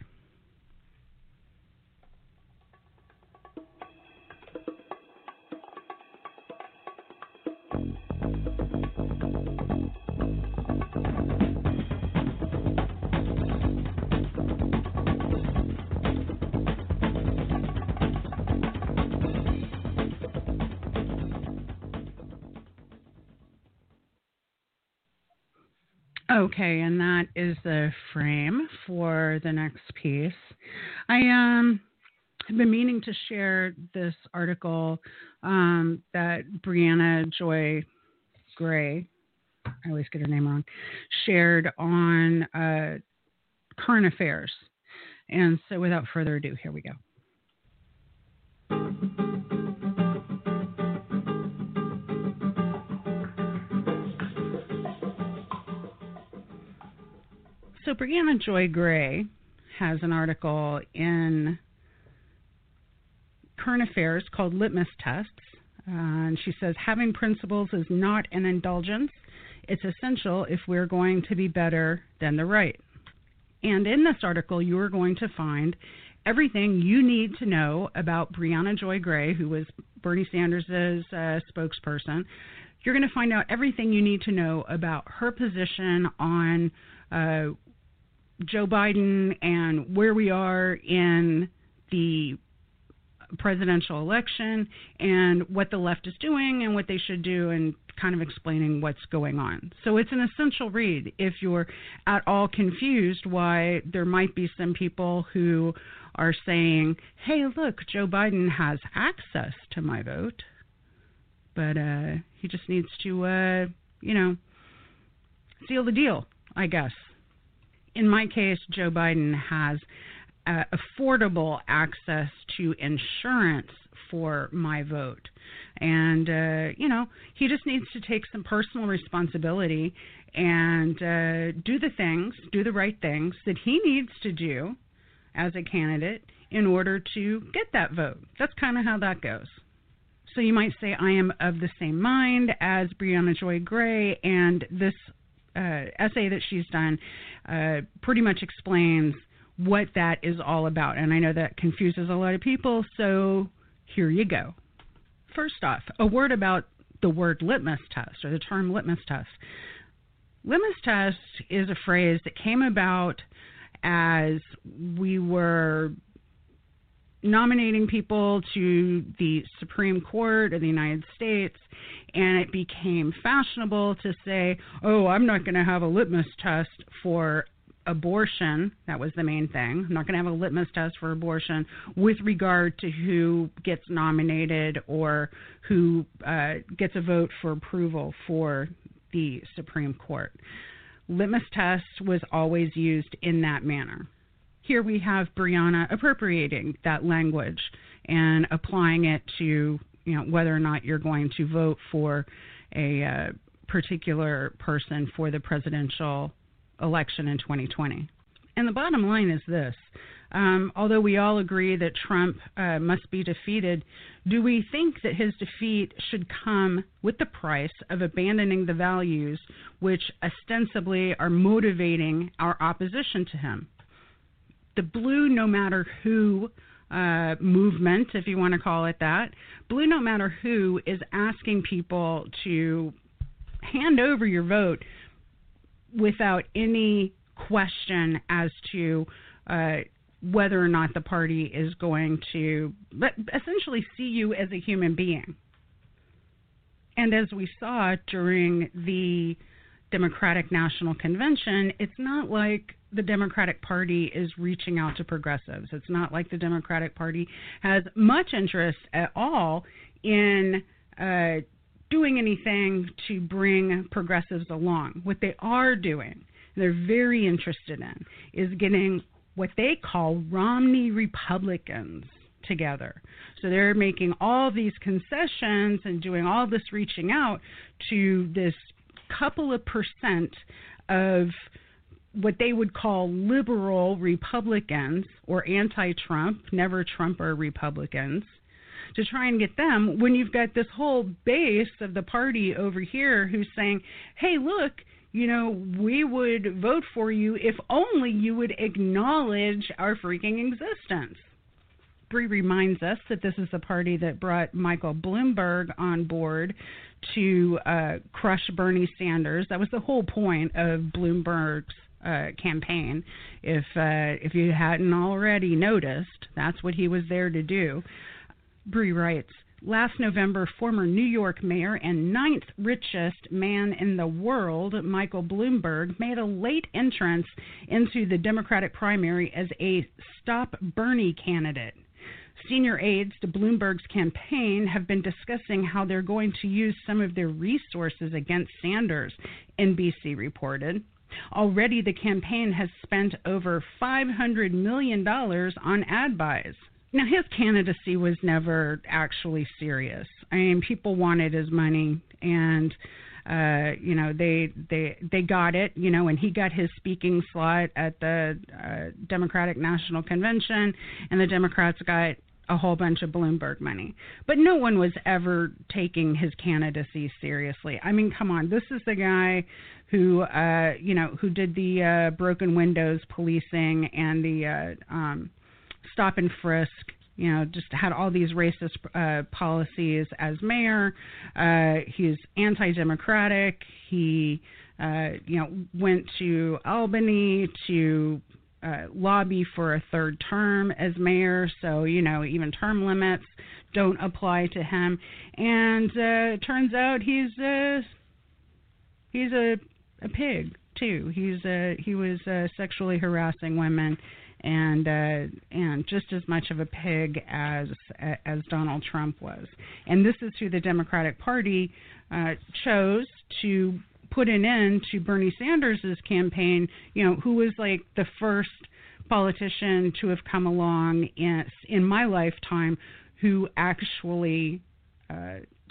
Okay, and that is the frame for the next piece. I have been meaning to share this article that Brianna Joy Gray, I always get her name wrong, shared on Current Affairs. And so without further ado, here we go. So Brianna Joy Gray has an article in Current Affairs called Litmus Tests, and she says, having principles is not an indulgence. It's essential if we're going to be better than the right. And in this article, you are going to find everything you need to know about Brianna Joy Gray, who was Bernie Sanders' spokesperson. You're going to find out everything you need to know about her position on Joe Biden and where we are in the presidential election and what the left is doing and what they should do and kind of explaining what's going on. So it's an essential read if you're at all confused why there might be some people who are saying, hey, look, Joe Biden has access to my vote, but he just needs to, you know, seal the deal, I guess. In my case, Joe Biden has affordable access to insurance for my vote. And, you know, he just needs to take some personal responsibility and do the things, do the right things that he needs to do as a candidate in order to get that vote. That's kind of how that goes. So you might say, I am of the same mind as Brianna Joy Gray, and this essay that she's done pretty much explains what that is all about. And I know that confuses a lot of people, so here you go. First off, a word about the word litmus test or the term litmus test. Litmus test is a phrase that came about as we were nominating people to the Supreme Court of the United States, and it became fashionable to say, oh, I'm not going to have a litmus test for abortion. That was the main thing. I'm not going to have a litmus test for abortion with regard to who gets nominated or who gets a vote for approval for the Supreme Court. Litmus test was always used in that manner. Here we have Brianna appropriating that language and applying it to, you know, whether or not you're going to vote for a particular person for the presidential election in 2020. And the bottom line is this. Although we all agree that Trump must be defeated, do we think that his defeat should come with the price of abandoning the values which ostensibly are motivating our opposition to him? The Blue No Matter Who movement, if you want to call it that, Blue No Matter Who is asking people to hand over your vote without any question as to whether or not the party is going to essentially see you as a human being. And as we saw during the Democratic National Convention, it's not like the Democratic Party is reaching out to progressives. It's not like the Democratic Party has much interest at all in doing anything to bring progressives along. What they are doing, they're very interested in, is getting what they call Romney Republicans together. So they're making all these concessions and doing all this reaching out to this couple of percent of what they would call liberal Republicans or anti-Trump, never Trumper Republicans, to try and get them, when you've got this whole base of the party over here who's saying, hey, look, you know, we would vote for you if only you would acknowledge our freaking existence. Bree reminds us that this is the party that brought Michael Bloomberg on board to crush Bernie Sanders. That was the whole point of Bloomberg's campaign. If you hadn't already noticed, that's what he was there to do. Bree writes, last November, former New York mayor and ninth richest man in the world, Michael Bloomberg, made a late entrance into the Democratic primary as a Stop Bernie candidate. Senior aides to Bloomberg's campaign have been discussing how they're going to use some of their resources against Sanders, NBC reported. Already, the campaign has spent over $500 million on ad buys. Now, his candidacy was never actually serious. I mean, people wanted his money, and you know, they got it, you know, and he got his speaking slot at the Democratic National Convention, and the Democrats got a whole bunch of Bloomberg money. But no one was ever taking his candidacy seriously. I mean, come on, this is the guy who, you know, who did the broken windows policing and the stop and frisk, you know, just had all these racist policies as mayor. He's anti-democratic. He, you know, went to Albany to lobby for a third term as mayor. So, you know, even term limits don't apply to him. And it turns out he's a pig too. He was sexually harassing women. And just as much of a pig as Donald Trump was. And this is who the Democratic Party chose to put an end to Bernie Sanders' campaign, you know, who was like the first politician to have come along in my lifetime who actually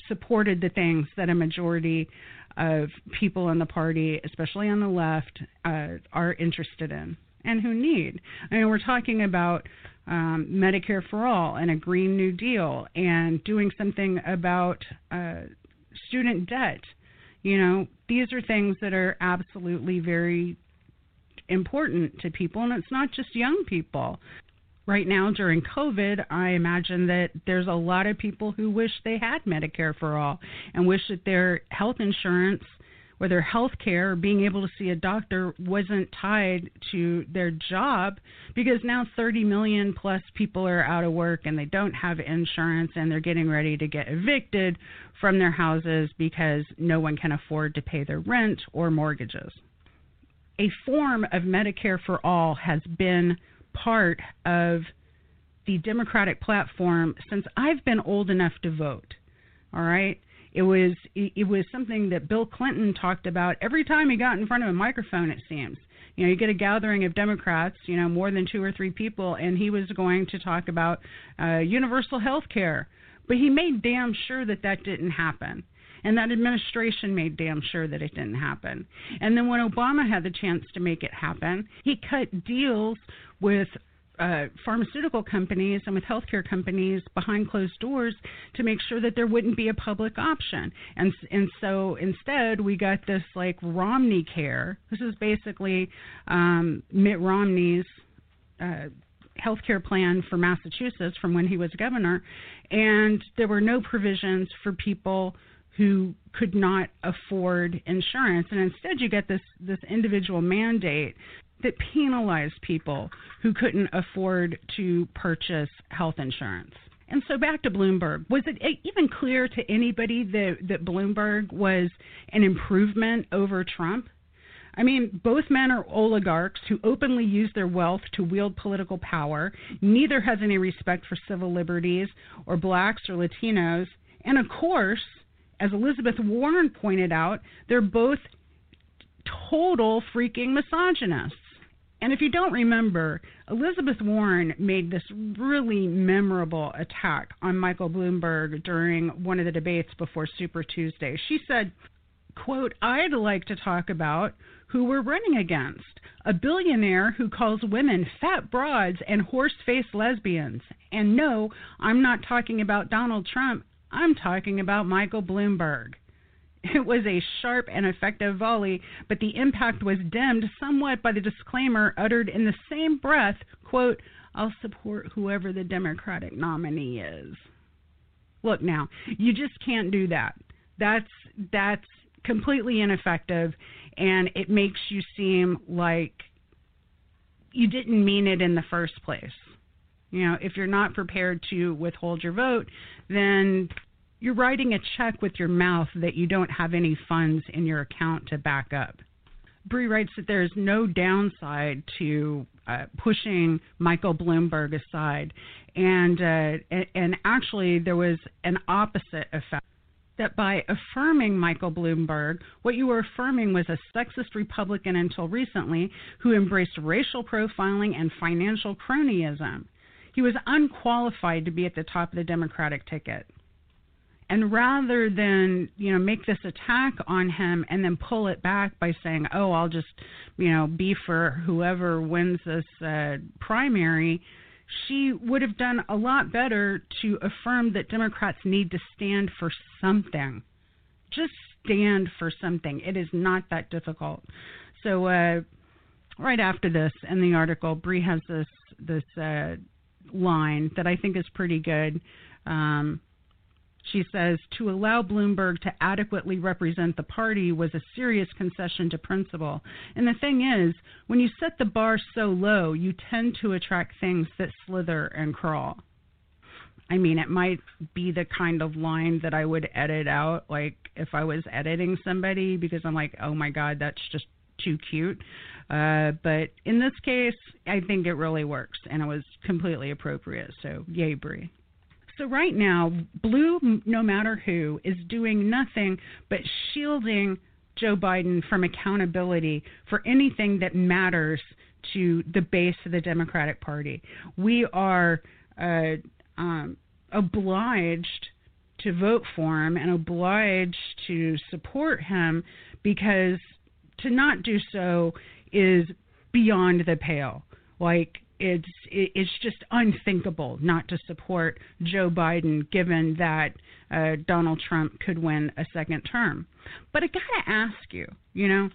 supported the things that a majority of people in the party, especially on the left, are interested in. And who need. I mean, we're talking about Medicare for All and a Green New Deal and doing something about student debt. You know, these are things that are absolutely very important to people, and it's not just young people. Right now, during COVID, I imagine that there's a lot of people who wish they had Medicare for All and wish that their health insurance or their health care or being able to see a doctor wasn't tied to their job, because now 30 million plus people are out of work and they don't have insurance and they're getting ready to get evicted from their houses because no one can afford to pay their rent or mortgages. A form of Medicare for All has been part of the Democratic platform since I've been old enough to vote, all right? It was something that Bill Clinton talked about every time he got in front of a microphone, it seems. You know, you get a gathering of Democrats, you know, more than two or three people, and he was going to talk about universal health care. But he made damn sure that that didn't happen. And that administration made damn sure that it didn't happen. And then when Obama had the chance to make it happen, he cut deals with pharmaceutical companies and with healthcare companies behind closed doors to make sure that there wouldn't be a public option. And so instead we got this like Romney care. This is basically Mitt Romney's healthcare plan for Massachusetts from when he was governor. And there were no provisions for people who could not afford insurance. And instead you get this individual mandate that penalized people who couldn't afford to purchase health insurance. And so back to Bloomberg. Was it even clear to anybody that Bloomberg was an improvement over Trump? I mean, both men are oligarchs who openly use their wealth to wield political power. Neither has any respect for civil liberties or blacks or Latinos. And of course, as Elizabeth Warren pointed out, they're both total freaking misogynists. And if you don't remember, Elizabeth Warren made this really memorable attack on Michael Bloomberg during one of the debates before Super Tuesday. She said, quote, "I'd like to talk about who we're running against, a billionaire who calls women fat broads and horse-faced lesbians. And no, I'm not talking about Donald Trump. I'm talking about Michael Bloomberg." It was a sharp and effective volley, but the impact was dimmed somewhat by the disclaimer uttered in the same breath, quote, "I'll support whoever the Democratic nominee is." Look now, you just can't do that. That's completely ineffective, and it makes you seem like you didn't mean it in the first place. You know, if you're not prepared to withhold your vote, then you're writing a check with your mouth that you don't have any funds in your account to back up. Bree writes that there is no downside to pushing Michael Bloomberg aside, and actually there was an opposite effect. That by affirming Michael Bloomberg, what you were affirming was a sexist Republican until recently who embraced racial profiling and financial cronyism. He was unqualified to be at the top of the Democratic ticket. And rather than, you know, make this attack on him and then pull it back by saying, oh, I'll just, you know, be for whoever wins this primary, she would have done a lot better to affirm that Democrats need to stand for something. Just stand for something. It is not that difficult. So right after this in the article, Bree has this line that I think is pretty good. She says, "To allow Bloomberg to adequately represent the party was a serious concession to principle. And the thing is, when you set the bar so low, you tend to attract things that slither and crawl." I mean, it might be the kind of line that I would edit out, like if I was editing somebody, because I'm like, oh my God, that's just too cute. But in this case, I think it really works, and it was completely appropriate. So yay, Bree. So right now, Blue No Matter Who is doing nothing but shielding Joe Biden from accountability for anything that matters to the base of the Democratic Party. We are obliged to vote for him and obliged to support him, because to not do so is beyond the pale. Like, it's just unthinkable not to support Joe Biden, given that Donald Trump could win a second term. But I gotta ask you, you know,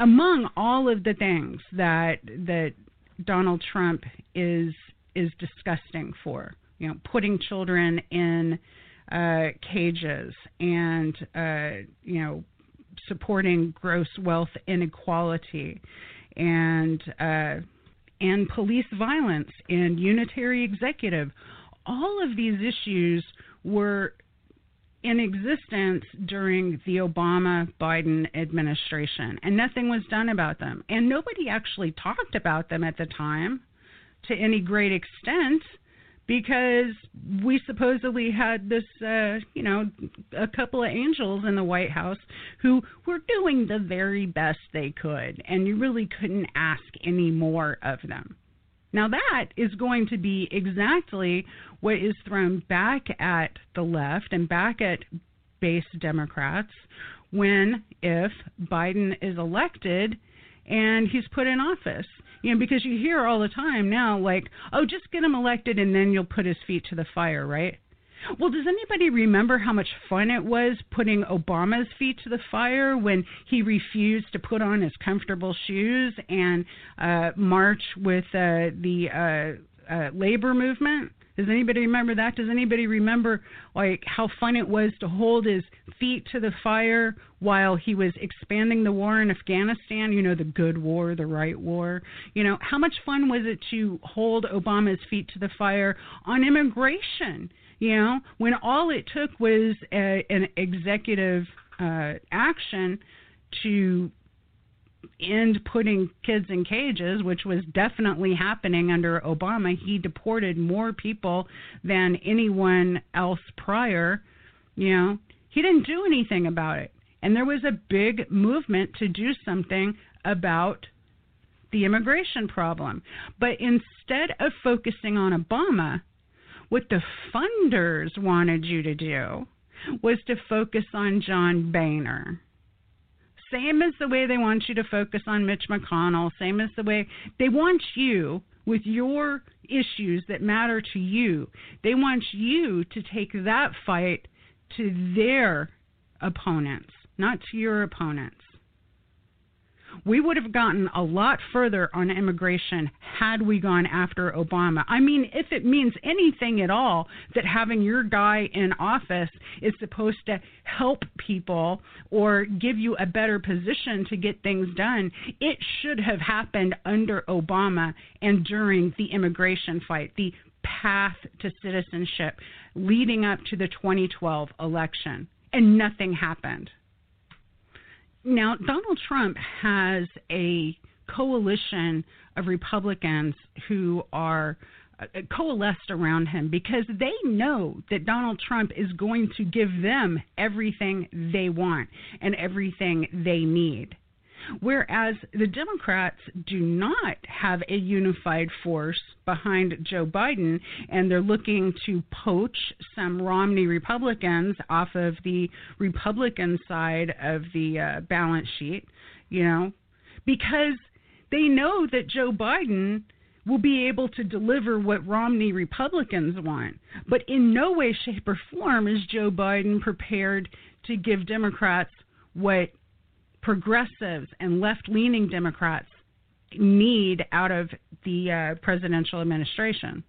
among all of the things that Donald Trump is disgusting for, you know, putting children in cages and you know, supporting gross wealth inequality and police violence and unitary executive. All of these issues were in existence during the Obama-Biden administration, and nothing was done about them. And nobody actually talked about them at the time to any great extent, because we supposedly had this, you know, a couple of angels in the White House who were doing the very best they could, and you really couldn't ask any more of them. Now that is going to be exactly what is thrown back at the left and back at base Democrats when, if Biden is elected and he's put in office. You know, because you hear all the time now, like, oh, just get him elected and then you'll put his feet to the fire, right? Well, does anybody remember how much fun it was putting Obama's feet to the fire when he refused to put on his comfortable shoes and march with the labor movement? Does anybody remember that? Does anybody remember like how fun it was to hold his feet to the fire while he was expanding the war in Afghanistan? You know, the good war, the right war. You know, how much fun was it to hold Obama's feet to the fire on immigration? You know, when all it took was an executive action to end putting kids in cages, which was definitely happening under Obama. He deported more people than anyone else prior. You know, he didn't do anything about it. And there was a big movement to do something about the immigration problem. But instead of focusing on Obama, what the funders wanted you to do was to focus on John Boehner. Same as the way they want you to focus on Mitch McConnell, same as the way they want you with your issues that matter to you. They want you to take that fight to their opponents, not to your opponents. We would have gotten a lot further on immigration had we gone after Obama. I mean, if it means anything at all that having your guy in office is supposed to help people or give you a better position to get things done, it should have happened under Obama and during the immigration fight, the path to citizenship leading up to the 2012 election, and nothing happened. Now, Donald Trump has a coalition of Republicans who are coalesced around him because they know that Donald Trump is going to give them everything they want and everything they need. Whereas the Democrats do not have a unified force behind Joe Biden, and they're looking to poach some Romney Republicans off of the Republican side of the balance sheet, you know, because they know that Joe Biden will be able to deliver what Romney Republicans want. But in no way, shape, or form is Joe Biden prepared to give Democrats what progressives and left-leaning Democrats need out of the presidential administration.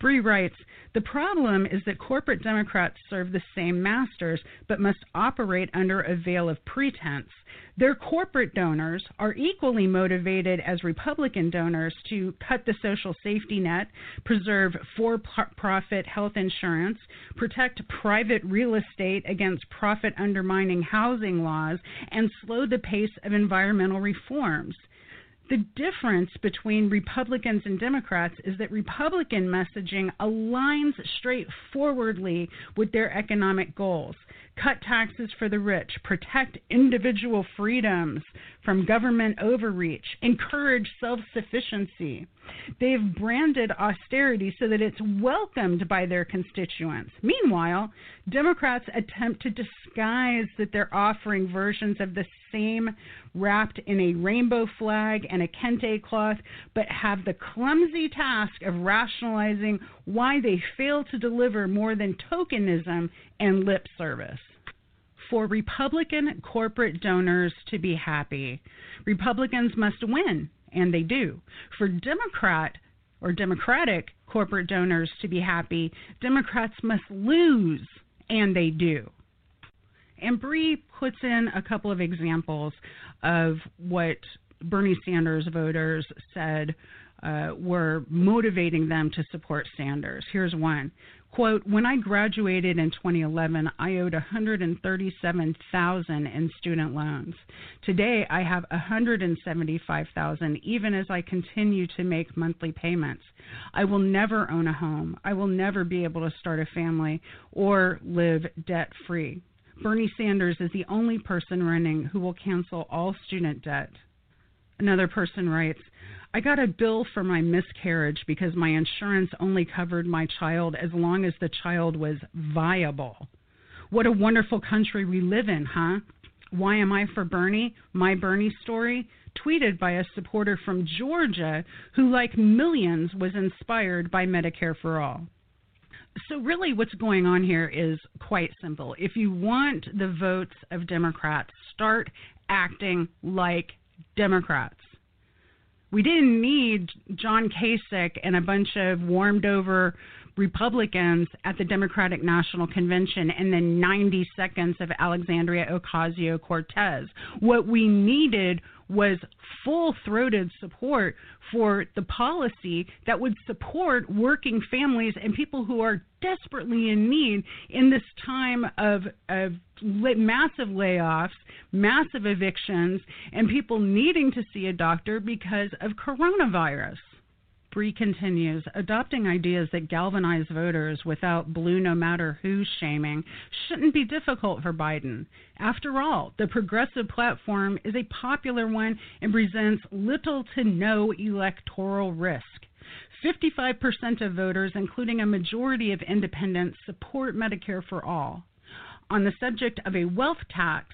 Bree writes, the problem is that corporate Democrats serve the same masters but must operate under a veil of pretense. Their corporate donors are equally motivated as Republican donors to cut the social safety net, preserve for-profit health insurance, protect private real estate against profit-undermining housing laws, and slow the pace of environmental reforms. The difference between Republicans and Democrats is that Republican messaging aligns straightforwardly with their economic goals. Cut taxes for the rich, protect individual freedoms from government overreach, encourage self-sufficiency. They've branded austerity so that it's welcomed by their constituents. Meanwhile, Democrats attempt to disguise that they're offering versions of the same wrapped in a rainbow flag and a kente cloth, but have the clumsy task of rationalizing why they fail to deliver more than tokenism and lip service. For Republican corporate donors to be happy, Republicans must win, and they do. For Democrat or Democratic corporate donors to be happy, Democrats must lose, and they do. And Bree puts in a couple of examples of what Bernie Sanders voters said were motivating them to support Sanders. Here's one. Quote, when I graduated in 2011, I owed $137,000 in student loans. Today, I have $175,000, even as I continue to make monthly payments. I will never own a home. I will never be able to start a family or live debt-free. Bernie Sanders is the only person running who will cancel all student debt. Another person writes, I got a bill for my miscarriage because my insurance only covered my child as long as the child was viable. What a wonderful country we live in, huh? Why am I for Bernie? My Bernie story, tweeted by a supporter from Georgia who, like millions, was inspired by Medicare for All. So really what's going on here is quite simple. If you want the votes of Democrats, start acting like Democrats. We didn't need John Kasich and a bunch of warmed over Republicans at the Democratic National Convention and then 90 seconds of Alexandria Ocasio-Cortez. What we needed was full-throated support for the policy that would support working families and people who are desperately in need in this time of massive layoffs, massive evictions, and people needing to see a doctor because of coronavirus. Bree continues, adopting ideas that galvanize voters without blue no matter who shaming shouldn't be difficult for Biden. After all, the progressive platform is a popular one and presents little to no electoral risk. 55% of voters, including a majority of independents, support Medicare for all. On the subject of a wealth tax,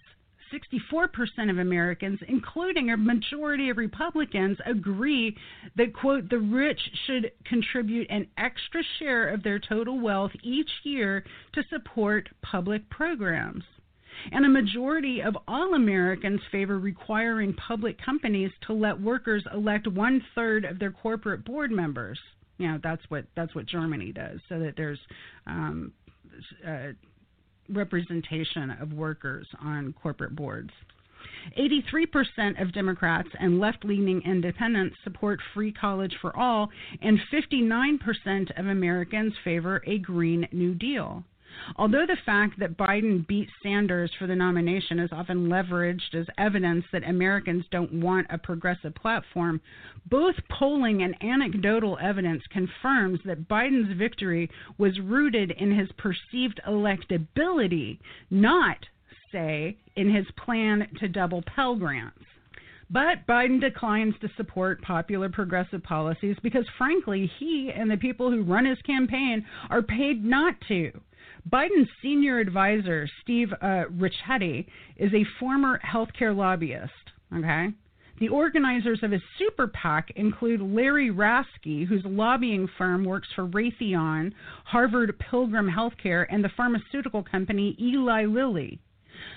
64% of Americans, including a majority of Republicans, agree that, quote, the rich should contribute an extra share of their total wealth each year to support public programs. And a majority of all Americans favor requiring public companies to let workers elect one-third of their corporate board members. You know, that's what Germany does, so that there's representation of workers on corporate boards. 83% of Democrats and left-leaning independents support free college for all, and 59% of Americans favor a Green New Deal. Although the fact that Biden beat Sanders for the nomination is often leveraged as evidence that Americans don't want a progressive platform, both polling and anecdotal evidence confirms that Biden's victory was rooted in his perceived electability, not, say, in his plan to double Pell Grants. But Biden declines to support popular progressive policies because, frankly, he and the people who run his campaign are paid not to. Biden's senior advisor, Steve Ricchetti, is a former healthcare lobbyist, okay? The organizers of his super PAC include Larry Rasky, whose lobbying firm works for Raytheon, Harvard Pilgrim Healthcare, and the pharmaceutical company Eli Lilly.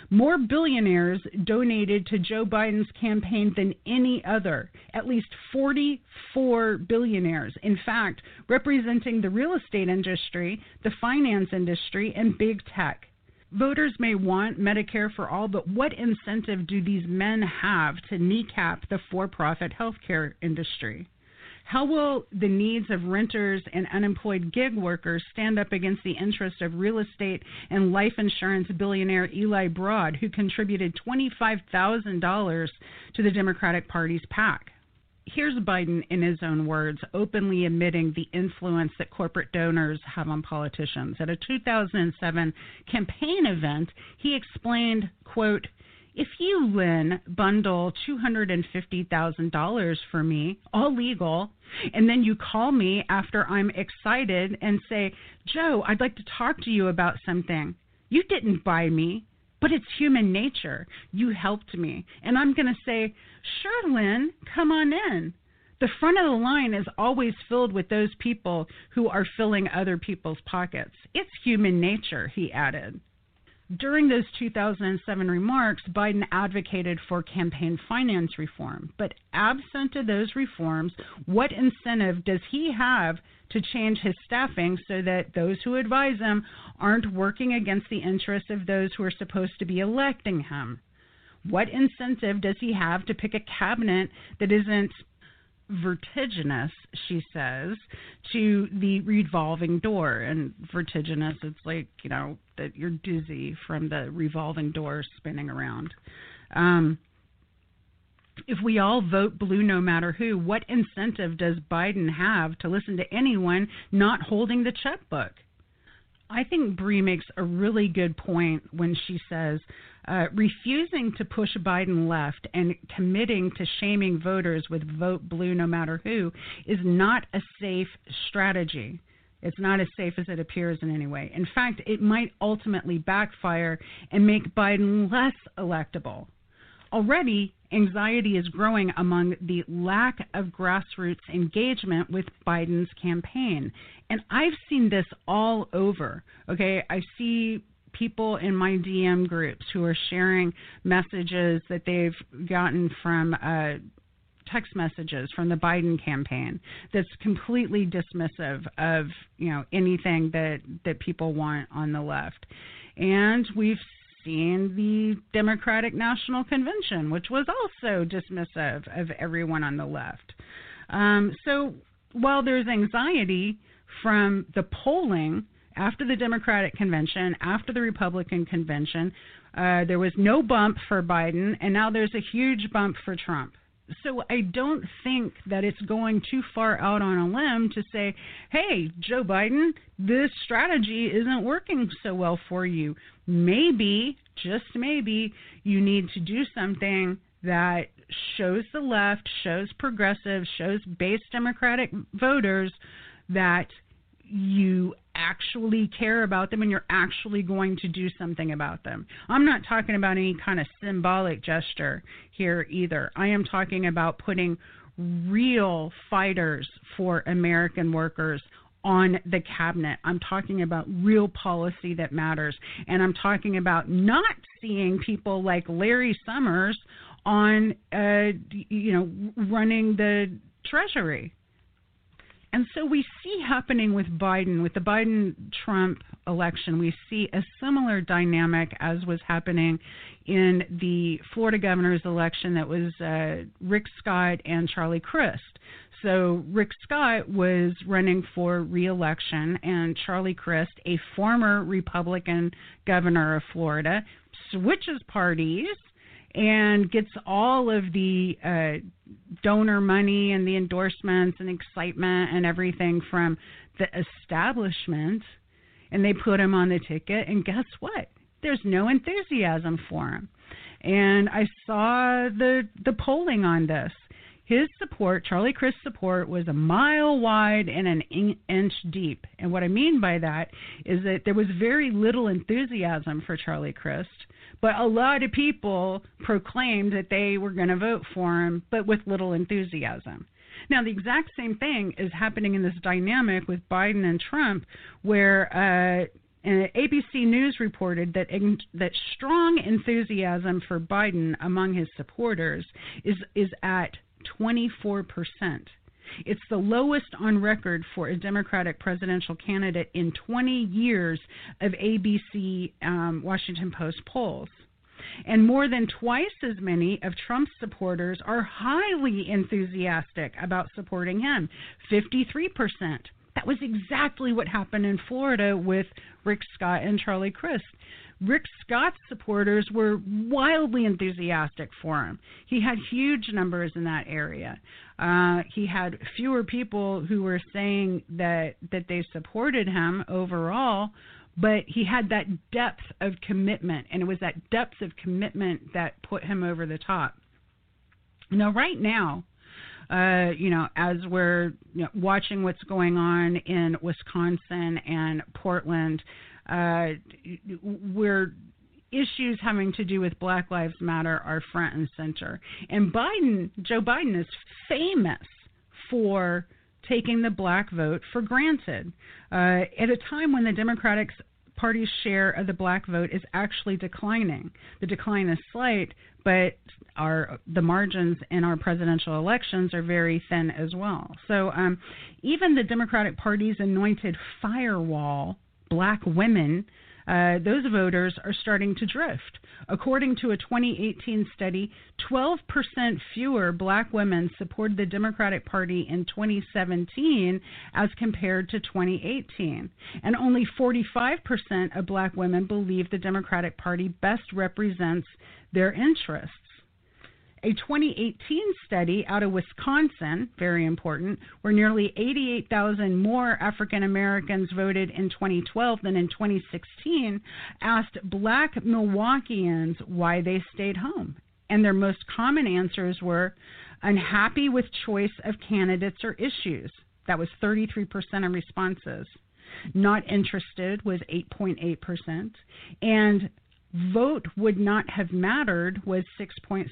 More billionaires donated to Joe Biden's campaign than any other, at least 44 billionaires, in fact, representing the real estate industry, the finance industry, and big tech. Voters may want Medicare for all, but what incentive do these men have to kneecap the for-profit healthcare industry? How will the needs of renters and unemployed gig workers stand up against the interests of real estate and life insurance billionaire Eli Broad, who contributed $25,000 to the Democratic Party's PAC? Here's Biden, in his own words, openly admitting the influence that corporate donors have on politicians. At a 2007 campaign event, he explained, quote, "If you, Lynn, bundle $250,000 for me, all legal, and then you call me after I'm excited and say, 'Joe, I'd like to talk to you about something,' you didn't buy me, but it's human nature. You helped me. And I'm going to say, 'Sure, Lynn, come on in.' The front of the line is always filled with those people who are filling other people's pockets. It's human nature," he added. During those 2007 remarks, Biden advocated for campaign finance reform. But absent of those reforms, what incentive does he have to change his staffing so that those who advise him aren't working against the interests of those who are supposed to be electing him? What incentive does he have to pick a cabinet that isn't vertiginous, she says, to the revolving door? And vertiginous, it's like, you know, that you're dizzy from the revolving door spinning around. If we all vote blue no matter who, what incentive does Biden have to listen to anyone not holding the checkbook? I think Bree makes a really good point when she says refusing to push Biden left and committing to shaming voters with vote blue no matter who is not a safe strategy. It's not as safe as it appears in any way. In fact, it might ultimately backfire and make Biden less electable. Already, anxiety is growing among the lack of grassroots engagement with Biden's campaign. And I've seen this all over, okay? I see people in my DM groups who are sharing messages that they've gotten from text messages from the Biden campaign that's completely dismissive of, you know, anything that people want on the left. And we've seen the Democratic National Convention, which was also dismissive of everyone on the left. So while there's anxiety from the polling after the Democratic Convention, after the Republican Convention, there was no bump for Biden, and now there's a huge bump for Trump. So I don't think that it's going too far out on a limb to say, hey, Joe Biden, this strategy isn't working so well for you. Maybe, just maybe, you need to do something that shows the left, shows progressives, shows base Democratic voters that you actually care about them and you're actually going to do something about them. I'm not talking about any kind of symbolic gesture here either. I am talking about putting real fighters for American workers on the cabinet. I'm talking about real policy that matters. And I'm talking about not seeing people like Larry Summers on, running the Treasury. And so we see happening with Biden, with the Biden-Trump election, we see a similar dynamic as was happening in the Florida governor's election that was Rick Scott and Charlie Crist. So Rick Scott was running for re-election, and Charlie Crist, a former Republican governor of Florida, switches parties and gets all of the donor money and the endorsements and excitement and everything from the establishment, and they put him on the ticket, and guess what? There's no enthusiasm for him. And I saw the polling on this. His support, Charlie Crist's support, was a mile wide and an inch deep. And what I mean by that is that there was very little enthusiasm for Charlie Crist, but a lot of people proclaimed that they were going to vote for him, but with little enthusiasm. Now, the exact same thing is happening in this dynamic with Biden and Trump, where ABC News reported that strong enthusiasm for Biden among his supporters is at 24%. It's the lowest on record for a Democratic presidential candidate in 20 years of ABC Washington Post polls. And more than twice as many of Trump's supporters are highly enthusiastic about supporting him, 53%. That was exactly what happened in Florida with Rick Scott and Charlie Crist. Rick Scott's supporters were wildly enthusiastic for him. He had huge numbers in that area. He had fewer people who were saying that they supported him overall, but he had that depth of commitment, and it was that depth of commitment that put him over the top. Now, right now, as we're watching what's going on in Wisconsin and Portland, where issues having to do with Black Lives Matter are front and center. And Joe Biden is famous for taking the black vote for granted at a time when the Democratic Party's share of the black vote is actually declining. The decline is slight, but the margins in our presidential elections are very thin as well. So even the Democratic Party's anointed firewall, Black women, those voters are starting to drift. According to a 2018 study, 12% fewer Black women supported the Democratic Party in 2017 as compared to 2018. And only 45% of Black women believe the Democratic Party best represents their interests. A 2018 study out of Wisconsin, very important, where nearly 88,000 more African Americans voted in 2012 than in 2016, asked Black Milwaukeeans why they stayed home. And their most common answers were unhappy with choice of candidates or issues. That was 33% of responses. Not interested was 8.8%. And vote would not have mattered was 6.6%.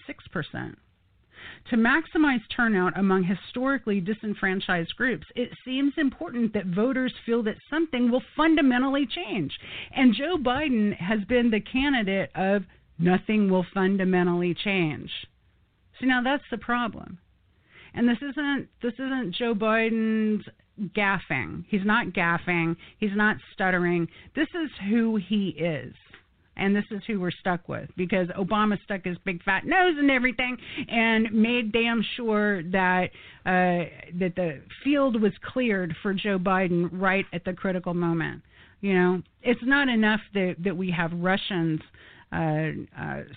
To maximize turnout among historically disenfranchised groups, it seems important that voters feel that something will fundamentally change. And Joe Biden has been the candidate of nothing will fundamentally change. So now that's the problem. And this isn't Joe Biden's gaffing. He's not gaffing. He's not stuttering. This is who he is. And this is who we're stuck with, because Obama stuck his big fat nose in everything and made damn sure that that the field was cleared for Joe Biden right at the critical moment. You know, it's not enough that we have Russians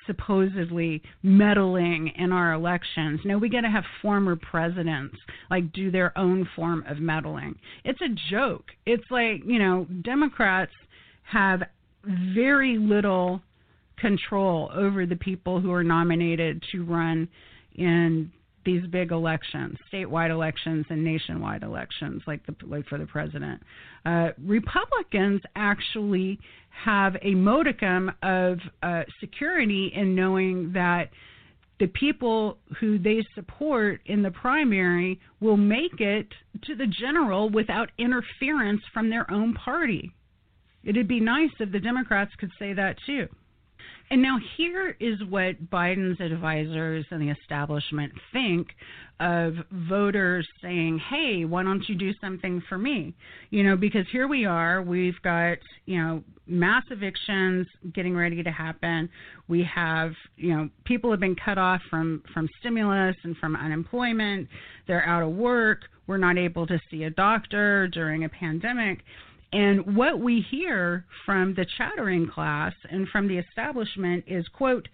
supposedly meddling in our elections. No, we got to have former presidents like do their own form of meddling. It's a joke. It's like, you know, Democrats have very little control over the people who are nominated to run in these big elections, statewide elections and nationwide elections, like for the president. Republicans actually have a modicum of security in knowing that the people who they support in the primary will make it to the general without interference from their own party. It'd be nice if the Democrats could say that too. And now here is what Biden's advisors and the establishment think of voters saying, hey, why don't you do something for me? You know, because here we are. We've got, you know, mass evictions getting ready to happen. We have, you know, people have been cut off from stimulus and from unemployment. They're out of work. We're not able to see a doctor during a pandemic. And what we hear from the chattering class and from the establishment is, quote,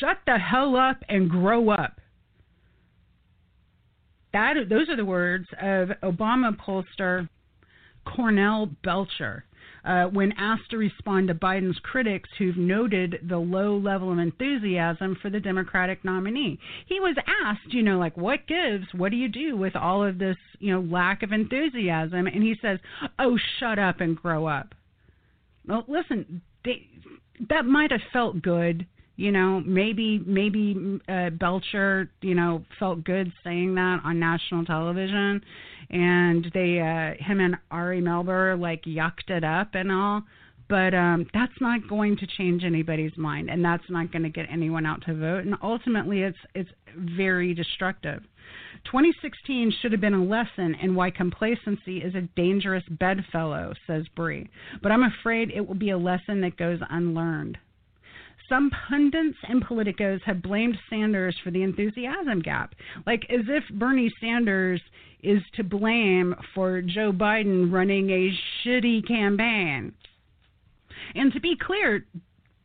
shut the hell up and grow up. Those are the words of Obama pollster Cornell Belcher when asked to respond to Biden's critics who've noted the low level of enthusiasm for the Democratic nominee. He was asked, you know, like, what gives? What do you do with all of this, you know, lack of enthusiasm? And he says, oh, shut up and grow up. Well, listen, that might have felt good. You know, maybe Belcher, you know, felt good saying that on national television, and him and Ari Melber like yucked it up and all, but that's not going to change anybody's mind, and that's not going to get anyone out to vote, and ultimately it's very destructive. 2016 should have been a lesson in why complacency is a dangerous bedfellow, says Bree, but I'm afraid it will be a lesson that goes unlearned. Some pundits and politicos have blamed Sanders for the enthusiasm gap, like as if Bernie Sanders is to blame for Joe Biden running a shitty campaign. And to be clear,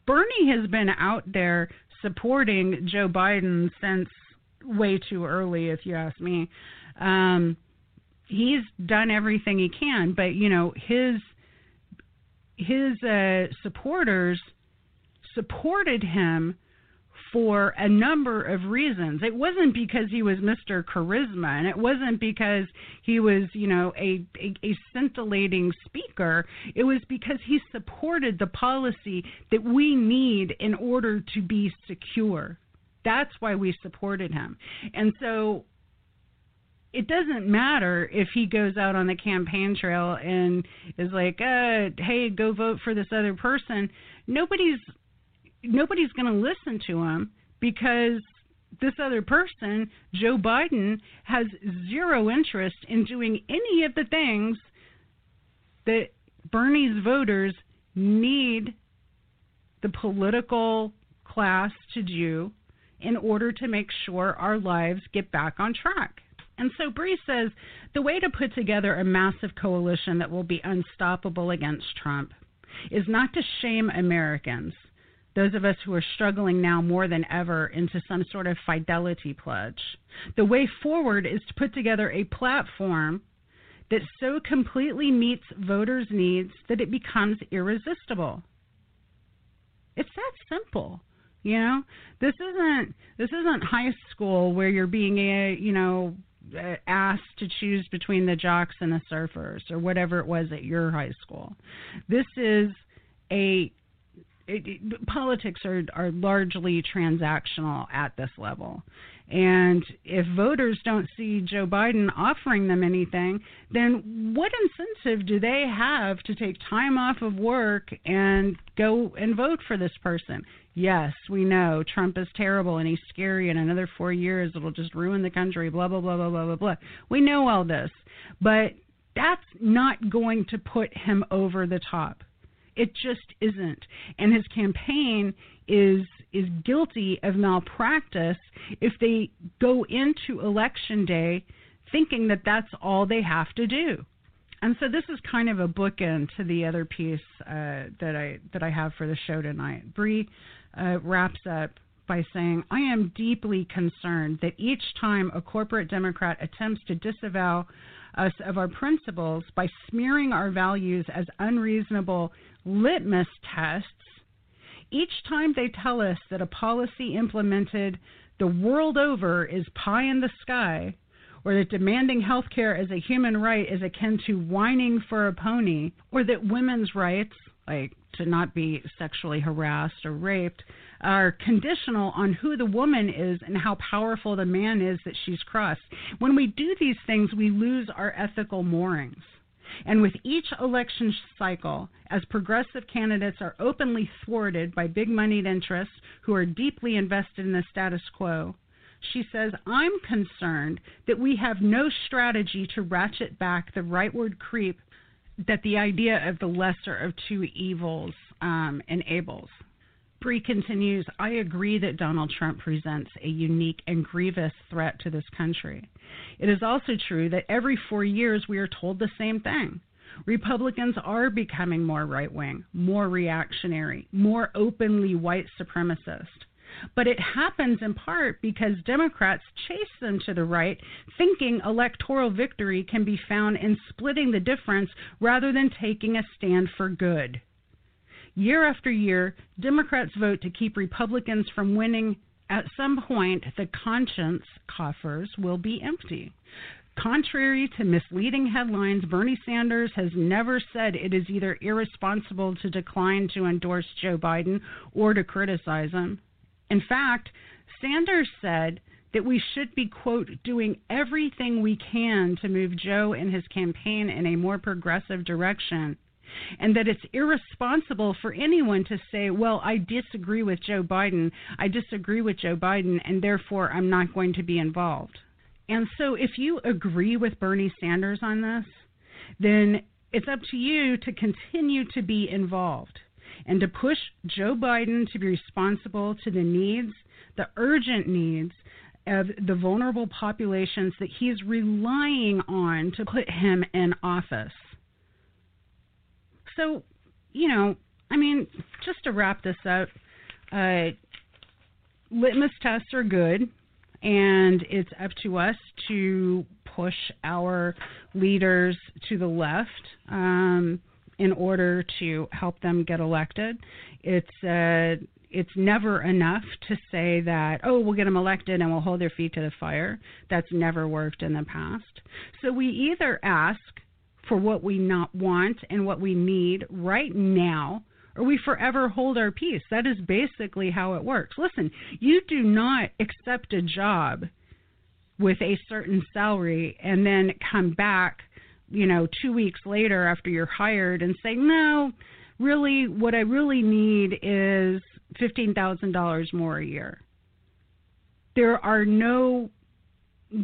Bernie has been out there supporting Joe Biden since way too early, if you ask me. He's done everything he can, but, you know, his supporters supported him for a number of reasons. It wasn't because he was Mr. Charisma, and it wasn't because he was, you know, a scintillating speaker. It was because he supported the policy that we need in order to be secure. That's why we supported him. And so it doesn't matter if he goes out on the campaign trail and is like, hey, go vote for this other person. Nobody's going to listen to him because this other person, Joe Biden, has zero interest in doing any of the things that Bernie's voters need the political class to do in order to make sure our lives get back on track. And so Bree says the way to put together a massive coalition that will be unstoppable against Trump is not to shame Americans, those of us who are struggling now more than ever, into some sort of fidelity pledge. The way forward is to put together a platform that so completely meets voters' needs that it becomes irresistible. It's that simple, you know. This isn't high school where you're being, you know, asked to choose between the jocks and the surfers or whatever it was at your high school. This is a politics are largely transactional at this level. And if voters don't see Joe Biden offering them anything, then what incentive do they have to take time off of work and go and vote for this person? Yes, we know Trump is terrible and he's scary, and another 4 years it'll just ruin the country, blah, blah, blah, blah, blah, blah, blah. We know all this, but that's not going to put him over the top. It just isn't. And his campaign is guilty of malpractice if they go into Election Day thinking that that's all they have to do. And so this is kind of a bookend to the other piece that I have for the show tonight. Bree wraps up by saying, I am deeply concerned that each time a corporate Democrat attempts to disavow us of our principles by smearing our values as unreasonable litmus tests, each time they tell us that a policy implemented the world over is pie in the sky, or that demanding health care as a human right is akin to whining for a pony, or that women's rights, like to not be sexually harassed or raped, are conditional on who the woman is and how powerful the man is that she's crossed. When we do these things, we lose our ethical moorings. And with each election cycle, as progressive candidates are openly thwarted by big-moneyed interests who are deeply invested in the status quo, she says, I'm concerned that we have no strategy to ratchet back the rightward creep that the idea of the lesser of two evils enables. Bree continues, I agree that Donald Trump presents a unique and grievous threat to this country. It is also true that every 4 years we are told the same thing. Republicans are becoming more right-wing, more reactionary, more openly white supremacist. But it happens in part because Democrats chase them to the right, thinking electoral victory can be found in splitting the difference rather than taking a stand for good. Year after year, Democrats vote to keep Republicans from winning. At some point, the conscience coffers will be empty. Contrary to misleading headlines, Bernie Sanders has never said it is either irresponsible to decline to endorse Joe Biden or to criticize him. In fact, Sanders said that we should be, quote, doing everything we can to move Joe and his campaign in a more progressive direction, and that it's irresponsible for anyone to say, well, I disagree with Joe Biden. I disagree with Joe Biden, and therefore I'm not going to be involved. And so if you agree with Bernie Sanders on this, then it's up to you to continue to be involved and to push Joe Biden to be responsible to the needs, the urgent needs of the vulnerable populations that he's relying on to put him in office. So, you know, I mean, just to wrap this up, litmus tests are good, and it's up to us to push our leaders to the left in order to help them get elected. It's never enough to say that, oh, we'll get them elected and we'll hold their feet to the fire. That's never worked in the past. So we either ask for what we not want and what we need right now, or we forever hold our peace. That is basically how it works. Listen, you do not accept a job with a certain salary and then come back, 2 weeks later after you're hired and say, no, really, what I really need is $15,000 more a year. There are no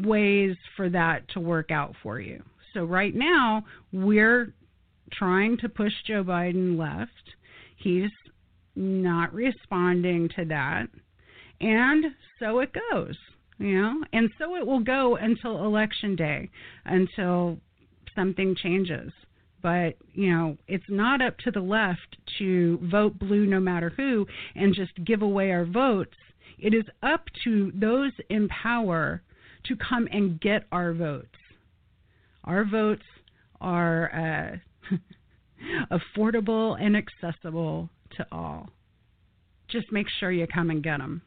ways for that to work out for you. So right now, we're trying to push Joe Biden left. He's not responding to that. And so it goes, and so it will go until Election Day, until something changes. But, it's not up to the left to vote blue no matter who and just give away our votes. It is up to those in power to come and get our votes. Our votes are affordable and accessible to all. Just make sure you come and get them.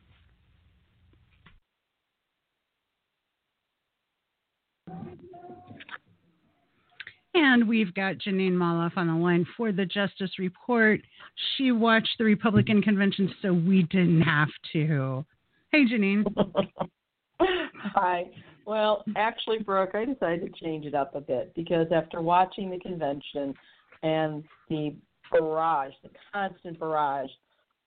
And we've got Jeanine Molloff on the line for the Justice Report. She watched the Republican convention, so we didn't have to. Hey, Jeanine. Hi. Well, actually, Brooke, I decided to change it up a bit because after watching the convention and the barrage, the constant barrage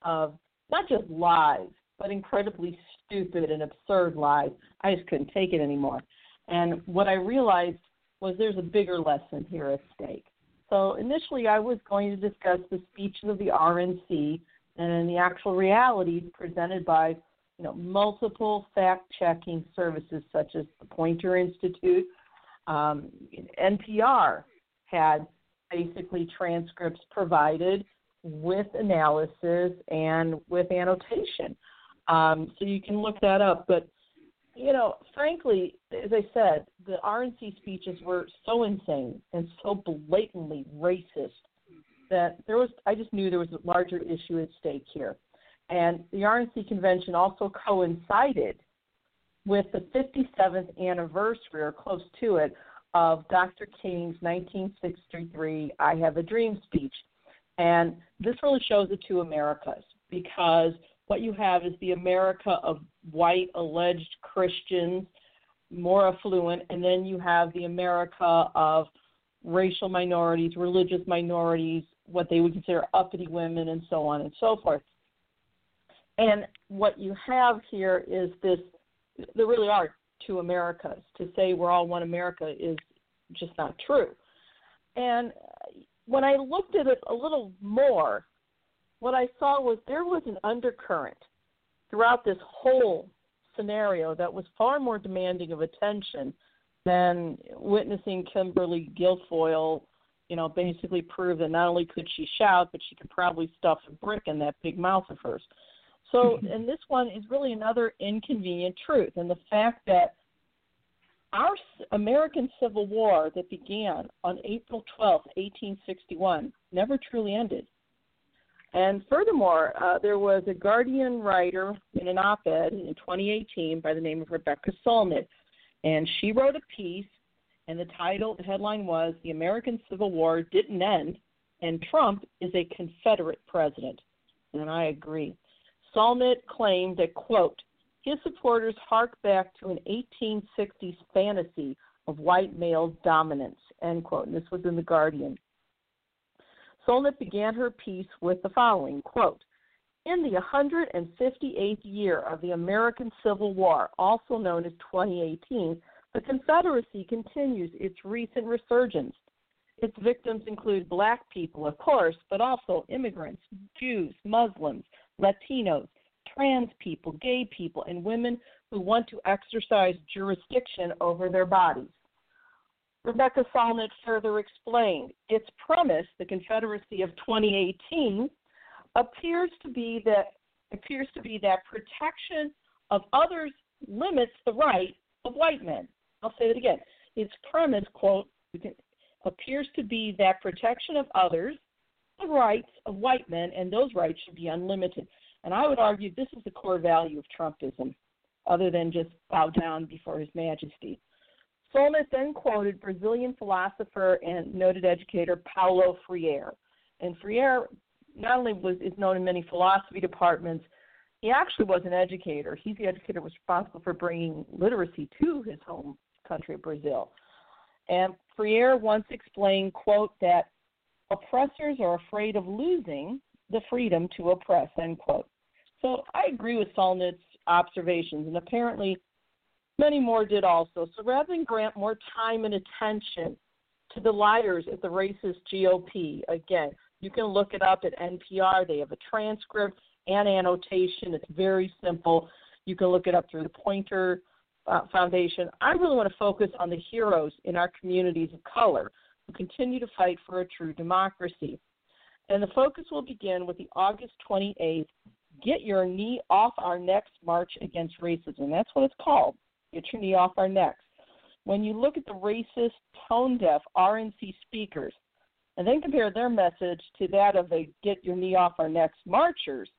of not just lies, but incredibly stupid and absurd lies, I just couldn't take it anymore. And what I realized was there's a bigger lesson here at stake. So initially I was going to discuss the speeches of the RNC and the actual realities presented by multiple fact-checking services such as the Poynter Institute. NPR had basically transcripts provided with analysis and with annotation. So you can look that up. But, frankly, as I said, the RNC speeches were so insane and so blatantly racist that I just knew there was a larger issue at stake here. And the RNC convention also coincided with the 57th anniversary, or close to it, of Dr. King's 1963 I Have a Dream speech. And this really shows the two Americas, because what you have is the America of white alleged Christians, more affluent, and then you have the America of racial minorities, religious minorities, what they would consider uppity women, and so on and so forth. And what you have here is this, there really are two Americas. To say we're all one America is just not true. And when I looked at it a little more, what I saw was there was an undercurrent throughout this whole scenario that was far more demanding of attention than witnessing Kimberly Guilfoyle, basically prove that not only could she shout, but she could probably stuff a brick in that big mouth of hers. So, and this one is really another inconvenient truth, and the fact that our American Civil War that began on April 12, 1861, never truly ended. And furthermore, there was a Guardian writer in an op-ed in 2018 by the name of Rebecca Solnit, and she wrote a piece, and the headline was, "The American Civil War Didn't End, and Trump is a Confederate President." And I agree. Solnit claimed that, quote, his supporters hark back to an 1860s fantasy of white male dominance, end quote. And this was in The Guardian. Solnit began her piece with the following, quote, in the 158th year of the American Civil War, also known as 2018, the Confederacy continues its recent resurgence. Its victims include black people, of course, but also immigrants, Jews, Muslims, Latinos, trans people, gay people, and women who want to exercise jurisdiction over their bodies. Rebecca Solnit further explained, its premise, the Confederacy of 2018, appears to be that protection of others limits the right of white men. I'll say that again. Its premise, quote, appears to be that protection of others, the rights of white men, and those rights should be unlimited. And I would argue this is the core value of Trumpism, other than just bow down before His Majesty. Solnit then quoted Brazilian philosopher and noted educator Paulo Freire. And Freire not only is known in many philosophy departments, he actually was an educator. He's the educator responsible for bringing literacy to his home country, Brazil. And Freire once explained, quote, that oppressors are afraid of losing the freedom to oppress, end quote. So I agree with Solnit's observations, and apparently many more did also. So rather than grant more time and attention to the liars at the racist GOP, again, you can look it up at NPR. They have a transcript and annotation. It's very simple. You can look it up through the Poynter Foundation. I really want to focus on the heroes in our communities of color who continue to fight for a true democracy. And the focus will begin with the August 28th, Get Your Knee Off Our Necks March Against Racism. That's what it's called, Get Your Knee Off Our Necks. When you look at the racist, tone-deaf RNC speakers and then compare their message to that of the Get Your Knee Off Our Necks marchers,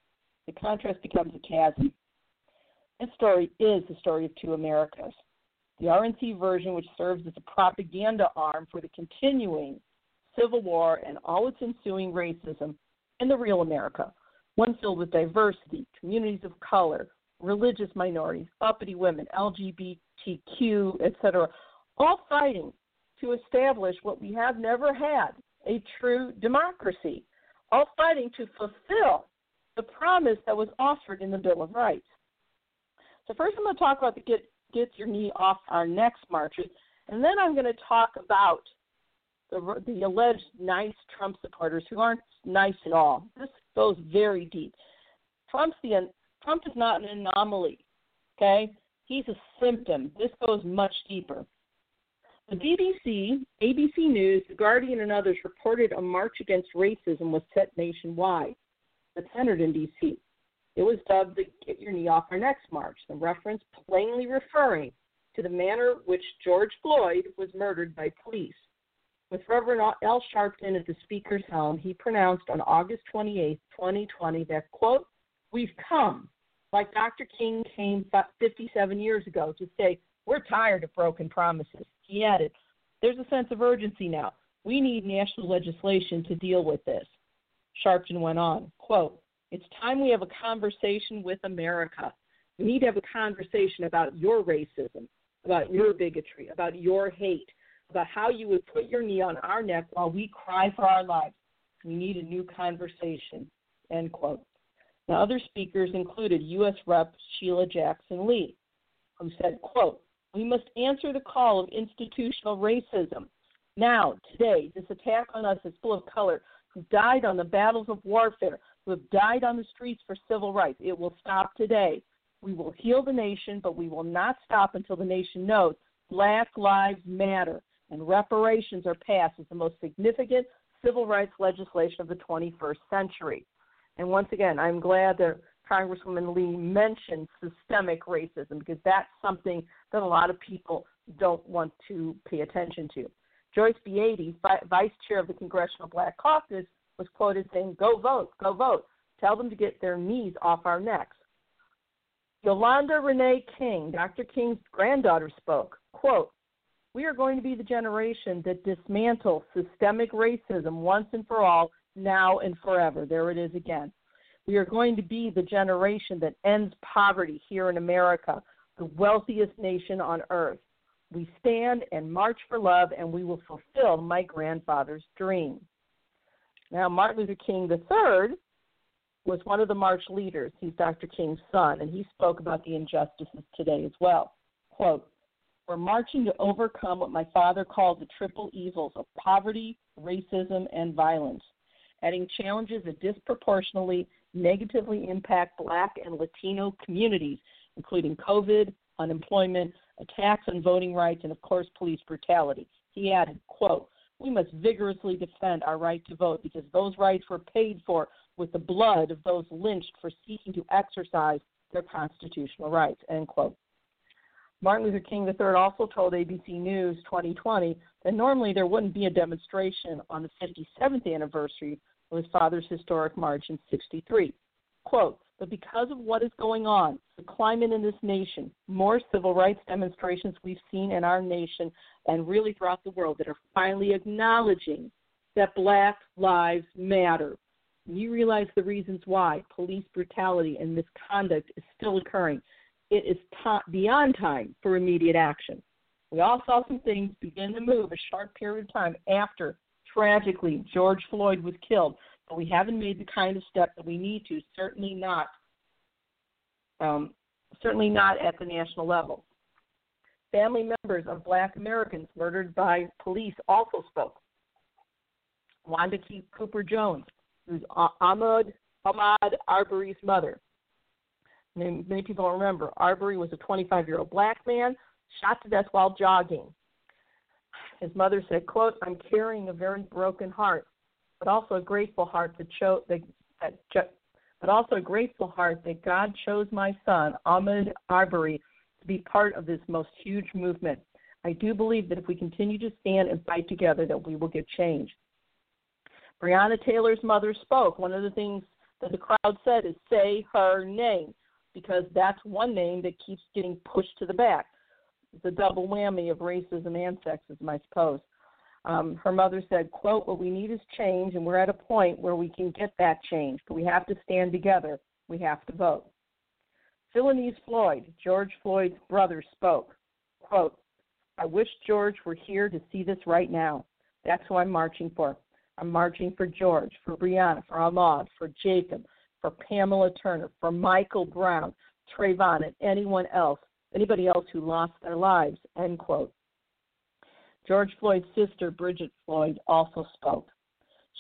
the contrast becomes a chasm. This story is the story of two Americas. the RNC version, which serves as a propaganda arm for the continuing civil war and all its ensuing racism in the real America, one filled with diversity, communities of color, religious minorities, uppity women, LGBTQ, etc., all fighting to establish what we have never had, a true democracy, all fighting to fulfill the promise that was offered in the Bill of Rights. So first I'm going to talk about the Get Your Knee Off Our Necks marches, and then I'm going to talk about the alleged nice Trump supporters who aren't nice at all. This goes very deep. Trump is not an anomaly, okay? He's a symptom. This goes much deeper. The BBC, ABC News, The Guardian, and others reported a march against racism was set nationwide. It centered in D.C. It was dubbed the Get Your Knee Off Our Necks march, the reference plainly referring to the manner which George Floyd was murdered by police. With Reverend L. Sharpton at the speaker's helm, he pronounced on August 28, 2020, that, quote, "We've come, like Dr. King came 57 years ago, to say we're tired of broken promises." He added, "There's a sense of urgency now. We need national legislation to deal with this." Sharpton went on, quote, "It's time we have a conversation with America. We need to have a conversation about your racism, about your bigotry, about your hate, about how you would put your knee on our neck while we cry for our lives. We need a new conversation," end quote. Now, other speakers included U.S. Rep. Sheila Jackson Lee, who said, quote, "We must answer the call of institutional racism. Now, today, this attack on us is full of color, who died on the battles of warfare, who have died on the streets for civil rights. It will stop today. We will heal the nation, but we will not stop until the nation knows Black Lives Matter and reparations are passed as the most significant civil rights legislation of the 21st century. And once again, I'm glad that Congresswoman Lee mentioned systemic racism, because that's something that a lot of people don't want to pay attention to. Joyce Beatty, vice chair of the Congressional Black Caucus, was quoted saying, "Go vote, go vote. Tell them to get their knees off our necks." Yolanda Renee King, Dr. King's granddaughter, spoke, quote, "We are going to be the generation that dismantles systemic racism once and for all, now and forever." There it is again. We are going to be the generation that ends poverty here in America, the wealthiest nation on earth. We stand and march for love, and we will fulfill my grandfather's dream. Now, Martin Luther King III was one of the march leaders. He's Dr. King's son, and he spoke about the injustices today as well. Quote, "We're marching to overcome what my father called the triple evils of poverty, racism, and violence, adding challenges that disproportionately negatively impact Black and Latino communities, including COVID, unemployment, attacks on voting rights, and, of course, police brutality." He added, quote, "We must vigorously defend our right to vote because those rights were paid for with the blood of those lynched for seeking to exercise their constitutional rights," end quote. Martin Luther King III also told ABC News 2020 that normally there wouldn't be a demonstration on the 57th anniversary of his father's historic march in '63. Quote, "But because of what is going on, the climate in this nation, more civil rights demonstrations we've seen in our nation and really throughout the world that are finally acknowledging that Black lives matter. And you realize the reasons why police brutality and misconduct is still occurring. It is beyond time for immediate action. We all saw some things begin to move a short period of time after, tragically, George Floyd was killed. But we haven't made the kind of step that we need to, certainly not at the national level." Family members of Black Americans murdered by police also spoke. Wanda Cooper-Jones, who's Ahmaud Arbery's mother. Many people don't remember. Arbery was a 25-year-old Black man shot to death while jogging. His mother said, quote, "I'm carrying a very broken heart, but also a grateful heart that God chose my son, Ahmaud Arbery, to be part of this most huge movement. I do believe that if we continue to stand and fight together, that we will get change." Breonna Taylor's mother spoke. One of the things that the crowd said is say her name, because that's one name that keeps getting pushed to the back. the double whammy of racism and sexism, I suppose. Her mother said, quote, what we need is change, and we're at a point where we can get that change, but we have to stand together. We have to vote. Philanese Floyd, George Floyd's brother, spoke, quote, I wish George were here to see this right now. That's who I'm marching for. I'm marching for George, for Brianna, for Ahmaud, for Jacob, for Pamela Turner, for Michael Brown, Trayvon, and anyone else, anybody else who lost their lives, end quote. George Floyd's sister, Bridget Floyd, also spoke.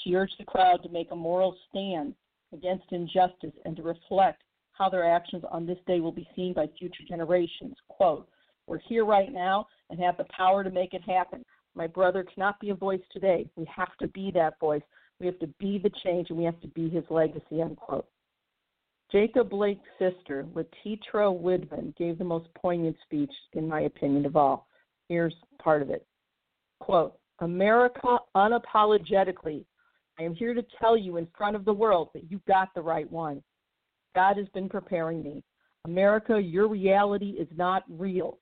She urged the crowd to make a moral stand against injustice and to reflect how their actions on this day will be seen by future generations. Quote, we're here right now and have the power to make it happen. My brother cannot be a voice today. We have to be that voice. We have to be the change, and we have to be his legacy, end quote. Jacob Blake's sister, Letitra Woodman, gave the most poignant speech, in my opinion, of all. Here's part of it. Quote, America unapologetically, I am here to tell you in front of the world that you got the right one. God has been preparing me. America, your reality is not real.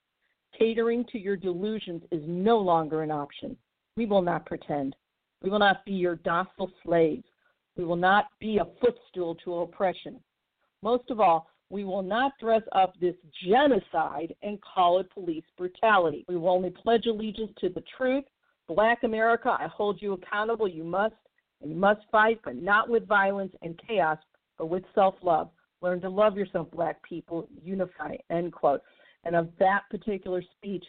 Catering to your delusions is no longer an option. We will not pretend. We will not be your docile slaves. We will not be a footstool to oppression. Most of all, we will not dress up this genocide and call it police brutality. We will only pledge allegiance to the truth. Black America, I hold you accountable. You must fight, but not with violence and chaos, but with self-love. Learn to love yourself, Black people. Unify, end quote. And of that particular speech,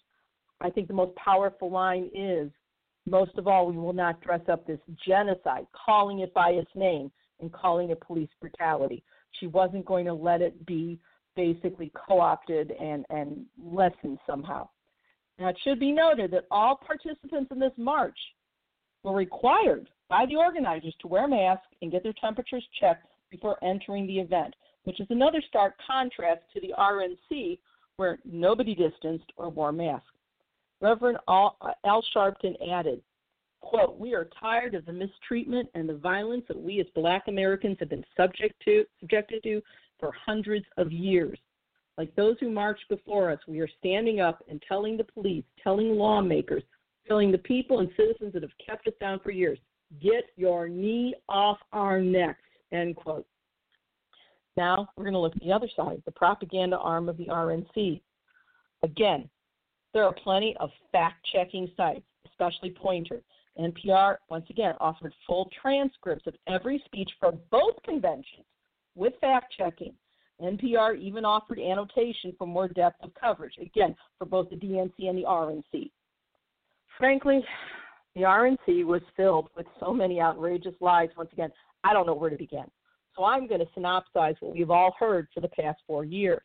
I think the most powerful line is, most of all, we will not dress up this genocide, calling it by its name and calling it police brutality. She wasn't going to let it be basically co-opted and lessened somehow. Now, it should be noted that all participants in this march were required by the organizers to wear masks and get their temperatures checked before entering the event, which is another stark contrast to the RNC, where nobody distanced or wore masks. Reverend Al Sharpton added, quote, we are tired of the mistreatment and the violence that we as Black Americans have been subjected to for hundreds of years. Like those who marched before us, we are standing up and telling the police, telling lawmakers, telling the people and citizens that have kept us down for years, get your knee off our necks, end quote. Now we're going to look at the other side, the propaganda arm of the RNC. Again, there are plenty of fact-checking sites, especially Pointer. NPR, once again, offered full transcripts of every speech from both conventions with fact-checking. NPR even offered annotation for more depth of coverage, again, for both the DNC and the RNC. Frankly, the RNC was filled with so many outrageous lies. Once again, I don't know where to begin. So I'm going to synopsize what we've all heard for the past 4 years.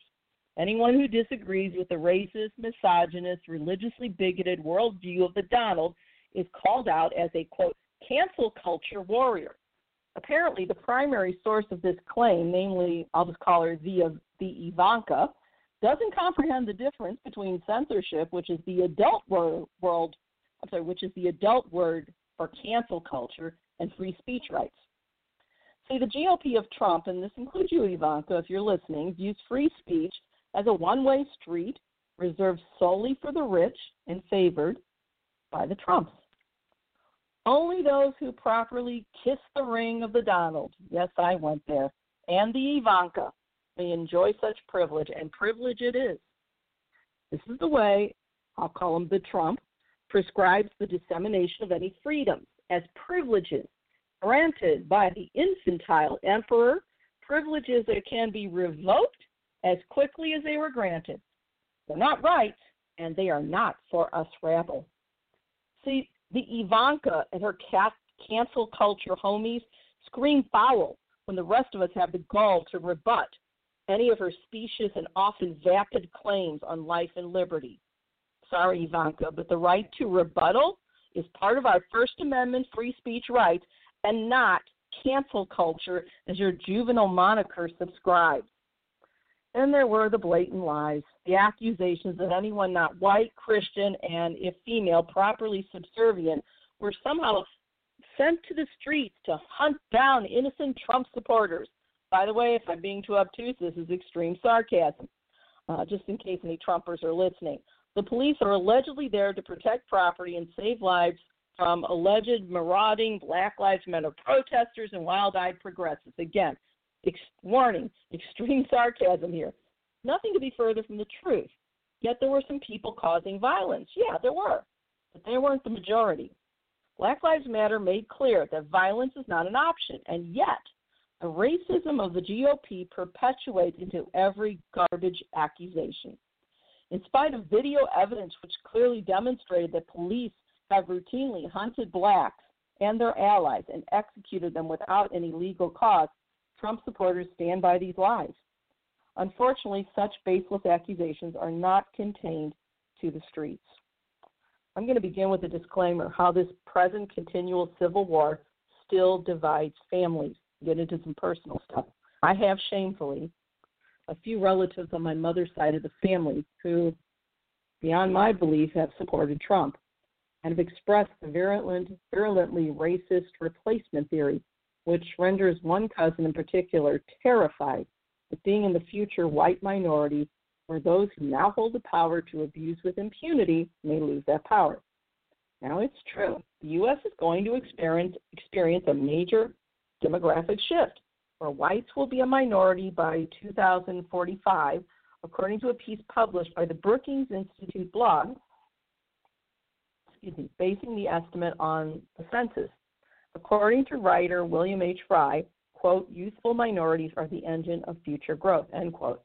Anyone who disagrees with the racist, misogynist, religiously bigoted worldview of the Donald is called out as a, quote, cancel culture warrior. Apparently, the primary source of this claim, namely, I'll just call her the Ivanka, doesn't comprehend the difference between censorship, which is the adult word for cancel culture, and free speech rights. See, the GOP of Trump, and this includes you, Ivanka, if you're listening, views free speech as a one-way street reserved solely for the rich and favored by the Trumps. Only those who properly kiss the ring of the Donald, yes, I went there, and the Ivanka may enjoy such privilege, and privilege it is. This is the way, I'll call him the Trump, prescribes the dissemination of any freedoms as privileges granted by the infantile emperor, privileges that can be revoked as quickly as they were granted. They're not rights, and they are not for us rabble. See, the Ivanka and her cancel culture homies scream foul when the rest of us have the gall to rebut any of her specious and often vapid claims on life and liberty. Sorry, Ivanka, but the right to rebuttal is part of our First Amendment free speech rights, and not cancel culture as your juvenile moniker subscribes. And there were the blatant lies, the accusations that anyone not white, Christian, and if female, properly subservient were somehow sent to the streets to hunt down innocent Trump supporters. By the way, if I'm being too obtuse, this is extreme sarcasm, just in case any Trumpers are listening. The police are allegedly there to protect property and save lives from alleged marauding Black Lives Matter protesters and wild-eyed progressives. Again, warning, extreme sarcasm here. Nothing could be further from the truth. Yet there were some people causing violence. Yeah, there were, but they weren't the majority. Black Lives Matter made clear that violence is not an option, and yet the racism of the GOP perpetuates into every garbage accusation. In spite of video evidence which clearly demonstrated that police have routinely hunted blacks and their allies and executed them without any legal cause, Trump supporters stand by these lies. Unfortunately, such baseless accusations are not contained to the streets. I'm going to begin with a disclaimer, how this present continual civil war still divides families. Get into some personal stuff. I have, shamefully, a few relatives on my mother's side of the family who, beyond my belief, have supported Trump and have expressed the virulently racist replacement theory, which renders one cousin in particular terrified that being in the future white minority or those who now hold the power to abuse with impunity may lose that power. Now it's true. The U.S. is going to experience a major demographic shift, where whites will be a minority by 2045, according to a piece published by the Brookings Institute blog, basing the estimate on the census. According to writer William H. Fry, quote, youthful minorities are the engine of future growth, end quote.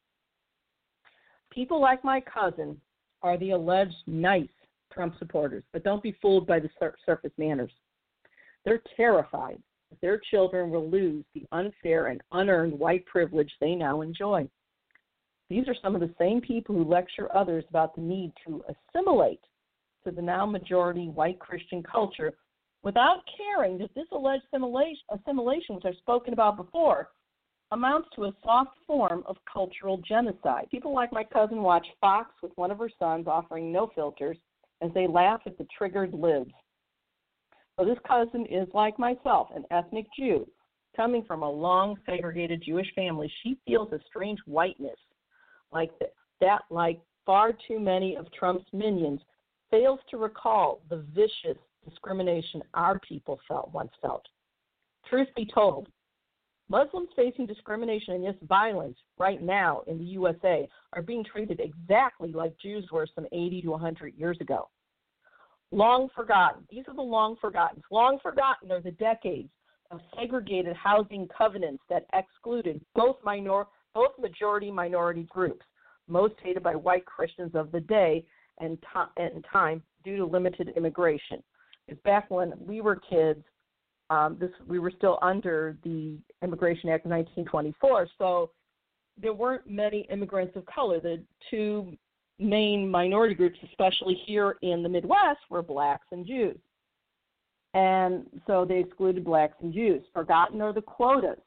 People like my cousin are the alleged nice Trump supporters, but don't be fooled by the surface manners. They're terrified that their children will lose the unfair and unearned white privilege they now enjoy. These are some of the same people who lecture others about the need to assimilate to the now majority white Christian culture without caring that this alleged assimilation, which I've spoken about before, amounts to a soft form of cultural genocide. People like my cousin watch Fox with one of her sons offering no filters as they laugh at the triggered libs. So this cousin is like myself, an ethnic Jew. Coming from a long segregated Jewish family, she feels a strange whiteness, like far too many of Trump's minions, fails to recall the vicious discrimination our people once felt. Truth be told, Muslims facing discrimination and, yes, violence right now in the USA are being treated exactly like Jews were some 80 to 100 years ago. Long forgotten. These are the long forgotten. Long forgotten are the decades of segregated housing covenants that excluded both majority-minority groups, most hated by white Christians of the day and time due to limited immigration. Because back when we were kids, we were still under the Immigration Act of 1924, so there weren't many immigrants of color. The two main minority groups, especially here in the Midwest, were blacks and Jews. And so they excluded blacks and Jews. Forgotten are the quotas,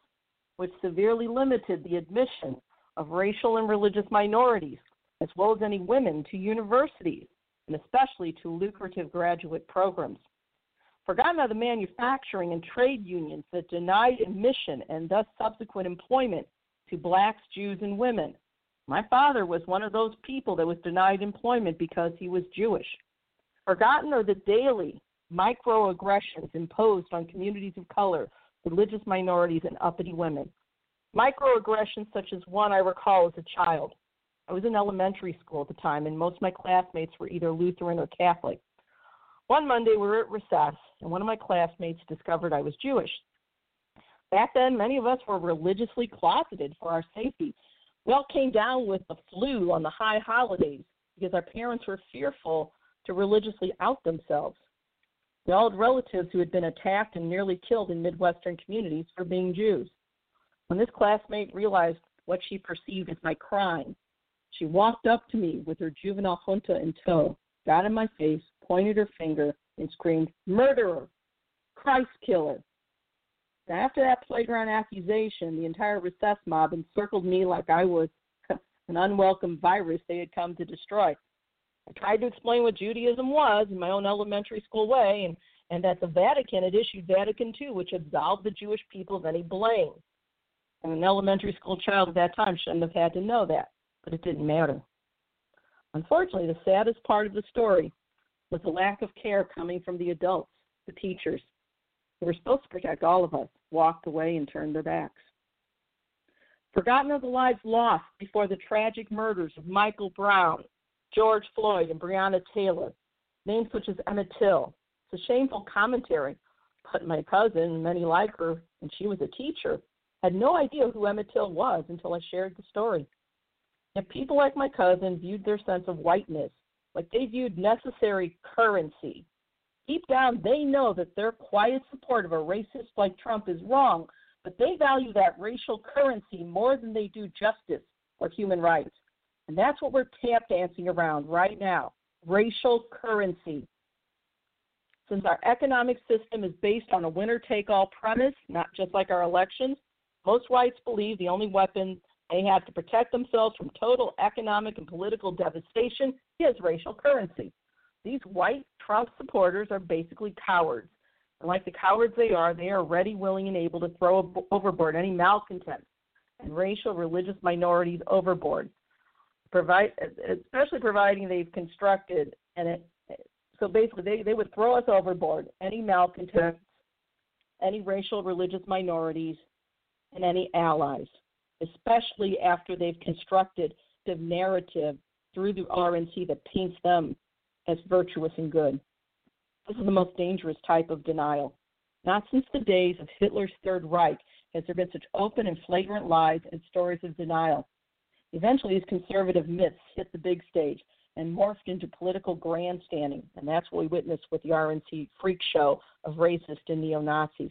which severely limited the admission of racial and religious minorities, as well as any women, to universities, and especially to lucrative graduate programs. Forgotten are the manufacturing and trade unions that denied admission and thus subsequent employment to blacks, Jews, and women. My father was one of those people that was denied employment because he was Jewish. Forgotten are the daily microaggressions imposed on communities of color, religious minorities, and uppity women. Microaggressions such as one I recall as a child. I was in elementary school at the time, and most of my classmates were either Lutheran or Catholic. One Monday, we were at recess, and one of my classmates discovered I was Jewish. Back then, many of us were religiously closeted for our safety. We all came down with the flu on the high holidays because our parents were fearful to religiously out themselves. We all had relatives who had been attacked and nearly killed in Midwestern communities for being Jews. When this classmate realized what she perceived as my crime, she walked up to me with her juvenile junta in tow, got in my face, pointed her finger, and screamed, "Murderer! Christ killer!" Now, after that playground accusation, the entire recess mob encircled me like I was an unwelcome virus they had come to destroy. I tried to explain what Judaism was in my own elementary school way, and that the Vatican had issued Vatican II, which absolved the Jewish people of any blame. And an elementary school child at that time shouldn't have had to know that, but it didn't matter. Unfortunately, the saddest part of the story was the lack of care coming from the adults, the teachers, who were supposed to protect all of us, walked away and turned their backs. Forgotten are the lives lost before the tragic murders of Michael Brown, George Floyd, and Breonna Taylor, names such as Emmett Till. It's a shameful commentary, but my cousin, many like her, and she was a teacher, had no idea who Emmett Till was until I shared the story. And people like my cousin viewed their sense of whiteness like they viewed necessary currency. Deep down, they know that their quiet support of a racist like Trump is wrong, but they value that racial currency more than they do justice or human rights. And that's what we're tap dancing around right now, racial currency. Since our economic system is based on a winner-take-all premise, not just like our elections, most whites believe the only weapon they have to protect themselves from total economic and political devastation is racial currency. These white Trump supporters are basically cowards. And like the cowards they are ready, willing, and able to throw overboard any malcontents and racial, religious minorities overboard, especially providing they've constructed. So basically, they would throw us overboard, any malcontents, any racial, religious minorities, and any allies, especially after they've constructed the narrative through the RNC that paints them as virtuous and good. This is the most dangerous type of denial. Not since the days of Hitler's Third Reich has there been such open and flagrant lies and stories of denial. Eventually, these conservative myths hit the big stage and morphed into political grandstanding, and that's what we witnessed with the RNC freak show of racist and neo-Nazis.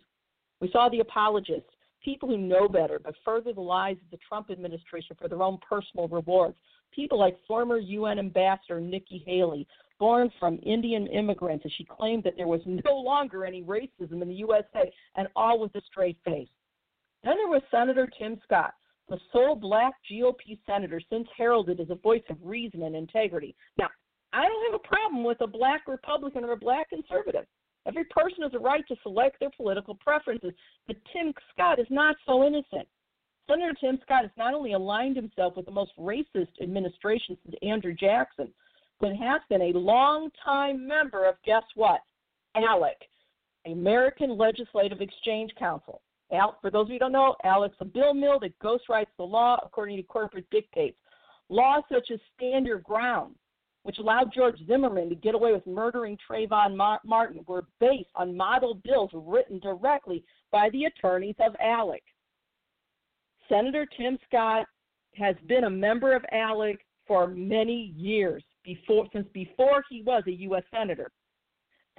We saw the apologists, people who know better but further the lies of the Trump administration for their own personal rewards, people like former UN Ambassador Nikki Haley, born from Indian immigrants, and she claimed that there was no longer any racism in the USA, and all with a straight face. Then there was Senator Tim Scott, the sole black GOP senator since heralded as a voice of reason and integrity. Now, I don't have a problem with a black Republican or a black conservative. Every person has a right to select their political preferences, but Tim Scott is not so innocent. Senator Tim Scott has not only aligned himself with the most racist administration since Andrew Jackson, but has been a longtime member of, guess what, ALEC, American Legislative Exchange Council. For those of you who don't know, ALEC's a bill mill that ghostwrites the law according to corporate dictates. Laws such as Stand Your Ground, which allowed George Zimmerman to get away with murdering Trayvon Martin, were based on model bills written directly by the attorneys of ALEC. Senator Tim Scott has been a member of ALEC for many years, since before he was a U.S. Senator.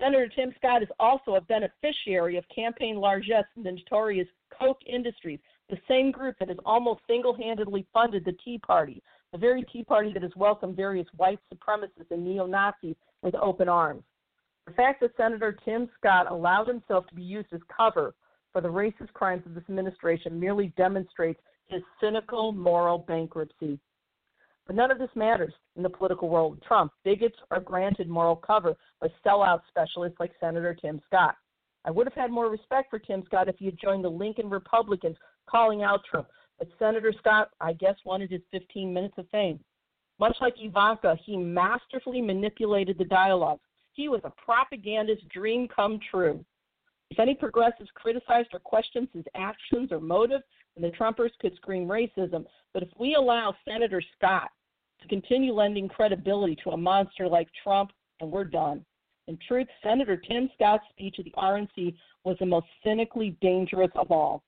Senator Tim Scott is also a beneficiary of campaign largesse and the notorious Koch Industries, the same group that has almost single-handedly funded the Tea Party, the very Tea Party that has welcomed various white supremacists and neo-Nazis with open arms. The fact that Senator Tim Scott allowed himself to be used as cover for the racist crimes of this administration merely demonstrates his cynical moral bankruptcy. But none of this matters in the political world of Trump. Bigots are granted moral cover by sellout specialists like Senator Tim Scott. I would have had more respect for Tim Scott if he had joined the Lincoln Republicans calling out Trump. But Senator Scott, I guess, wanted his 15 minutes of fame. Much like Ivanka, he masterfully manipulated the dialogue. He was a propagandist's dream come true. If any progressives criticized or questioned his actions or motives, then the Trumpers could scream racism. But if we allow Senator Scott to continue lending credibility to a monster like Trump, and we're done. In truth, Senator Tim Scott's speech at the RNC was the most cynically dangerous of all.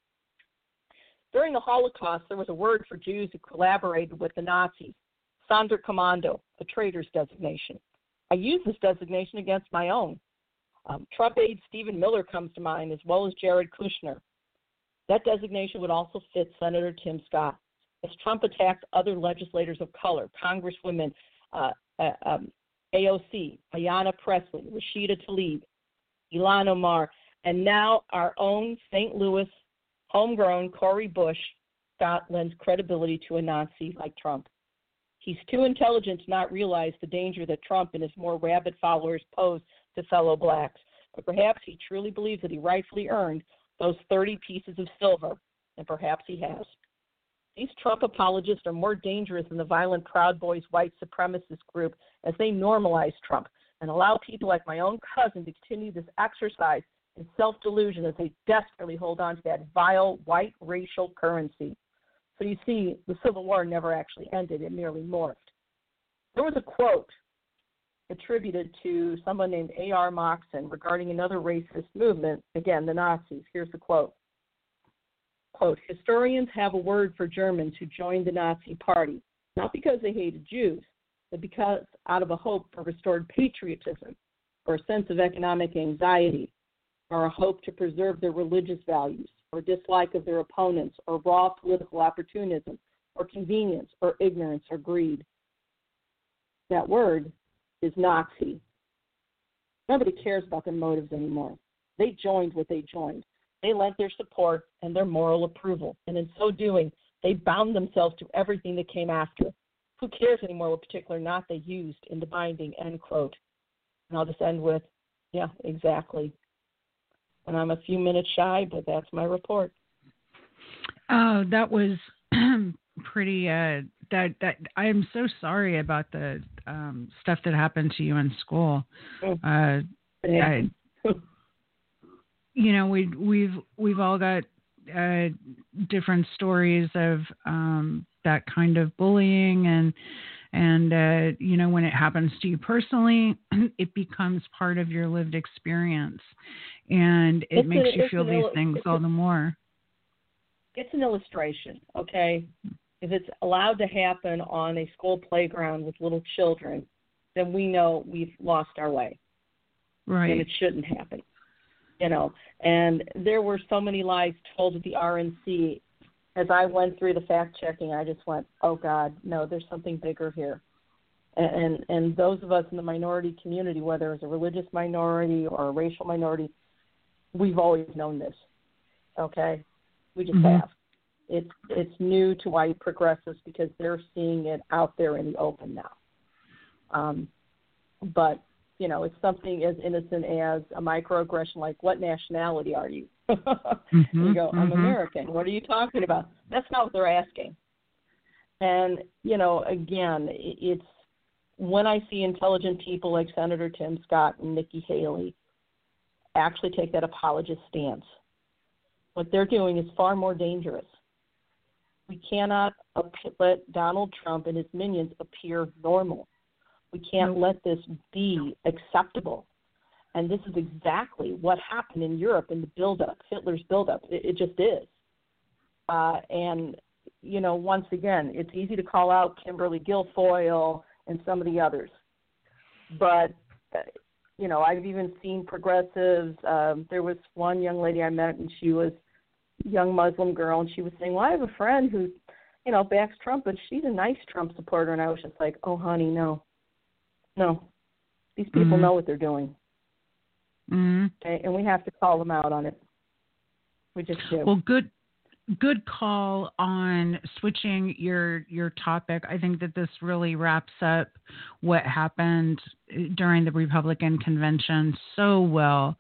During the Holocaust, there was a word for Jews who collaborated with the Nazis, Sonderkommando, a traitor's designation. I use this designation against my own. Trump aide Stephen Miller comes to mind, as well as Jared Kushner. That designation would also fit Senator Tim Scott. As Trump attacked other legislators of color, Congresswomen AOC, Ayanna Pressley, Rashida Tlaib, Ilhan Omar, and now our own St. Louis homegrown Cori Bush, Scott lends credibility to a Nazi like Trump. He's too intelligent to not realize the danger that Trump and his more rabid followers pose to fellow blacks. But perhaps he truly believes that he rightfully earned those 30 pieces of silver, and perhaps he has. These Trump apologists are more dangerous than the violent Proud Boys white supremacist group as they normalize Trump and allow people like my own cousin to continue this exercise in self-delusion as they desperately hold on to that vile white racial currency. So you see, the Civil War never actually ended. It merely morphed. There was a quote attributed to someone named A.R. Moxon regarding another racist movement, again, the Nazis. Here's the quote. Quote, historians have a word for Germans who joined the Nazi party, not because they hated Jews, but because out of a hope for restored patriotism or a sense of economic anxiety or a hope to preserve their religious values or dislike of their opponents or raw political opportunism or convenience or ignorance or greed. That word is Nazi. Nobody cares about their motives anymore. They joined what they joined. They lent their support and their moral approval, and in so doing, they bound themselves to everything that came after. Who cares anymore what particular knot they used in the binding, end quote. And I'll just end with, yeah, exactly. And I'm a few minutes shy, but that's my report. Oh, that was pretty, I am so sorry about the stuff that happened to you in school. You know, we've all got different stories of that kind of bullying, and you know, when it happens to you personally, it becomes part of your lived experience, and it makes you feel these things all the more. It's an illustration, okay? If it's allowed to happen on a school playground with little children, then we know we've lost our way, right? And it shouldn't happen. You know, and there were so many lies told at the RNC. As I went through the fact-checking, I just went, oh, God, no, there's something bigger here. And those of us in the minority community, whether it's a religious minority or a racial minority, we've always known this, okay? We just have. It's new to white progressives because they're seeing it out there in the open now. But you know, it's something as innocent as a microaggression, like, what nationality are you? You go, I'm American. What are you talking about? That's not what they're asking. And, you know, again, it's when I see intelligent people like Senator Tim Scott and Nikki Haley actually take that apologist stance, what they're doing is far more dangerous. We cannot let Donald Trump and his minions appear normal. We can't let this be acceptable. And this is exactly what happened in Europe in the buildup, Hitler's buildup. It just is. And, you know, once again, it's easy to call out Kimberly Guilfoyle and some of the others. But, you know, I've even seen progressives. There was one young lady I met, and she was a young Muslim girl, and she was saying, well, I have a friend who, you know, backs Trump, but she's a nice Trump supporter. And I was just like, oh, honey, no. No, these people know what they're doing, okay, and we have to call them out on it. We just do. Well, good call on switching your topic. I think that this really wraps up what happened during the Republican convention so well,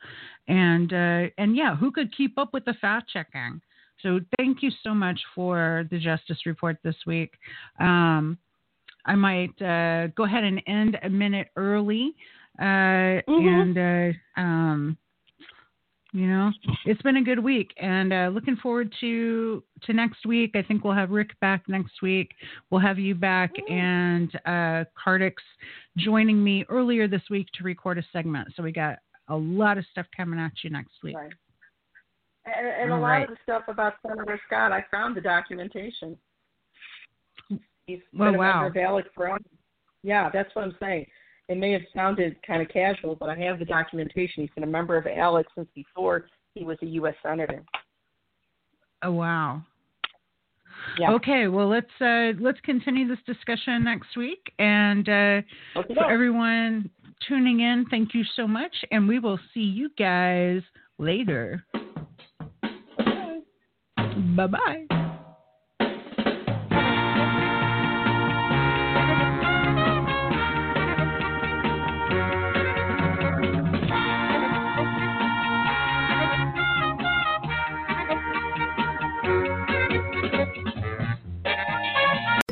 and yeah, who could keep up with the fact checking? So thank you so much for the Justice Report this week. I might go ahead and end a minute early, and you know, it's been a good week, and looking forward to next week. I think we'll have Rick back next week. We'll have you back, and Kardix joining me earlier this week to record a segment. So we got a lot of stuff coming at you next week. Right. And a lot of the stuff about Senator Scott, I found the documentation. He's been under Alex Brown. Yeah, that's what I'm saying. It may have sounded kind of casual, but I have the documentation. He's been a member of Alex since before he was a U.S. senator. Oh, wow. Yeah. Okay, well, let's continue this discussion next week. And for everyone tuning in, thank you so much. And we will see you guys later. Okay. Bye-bye.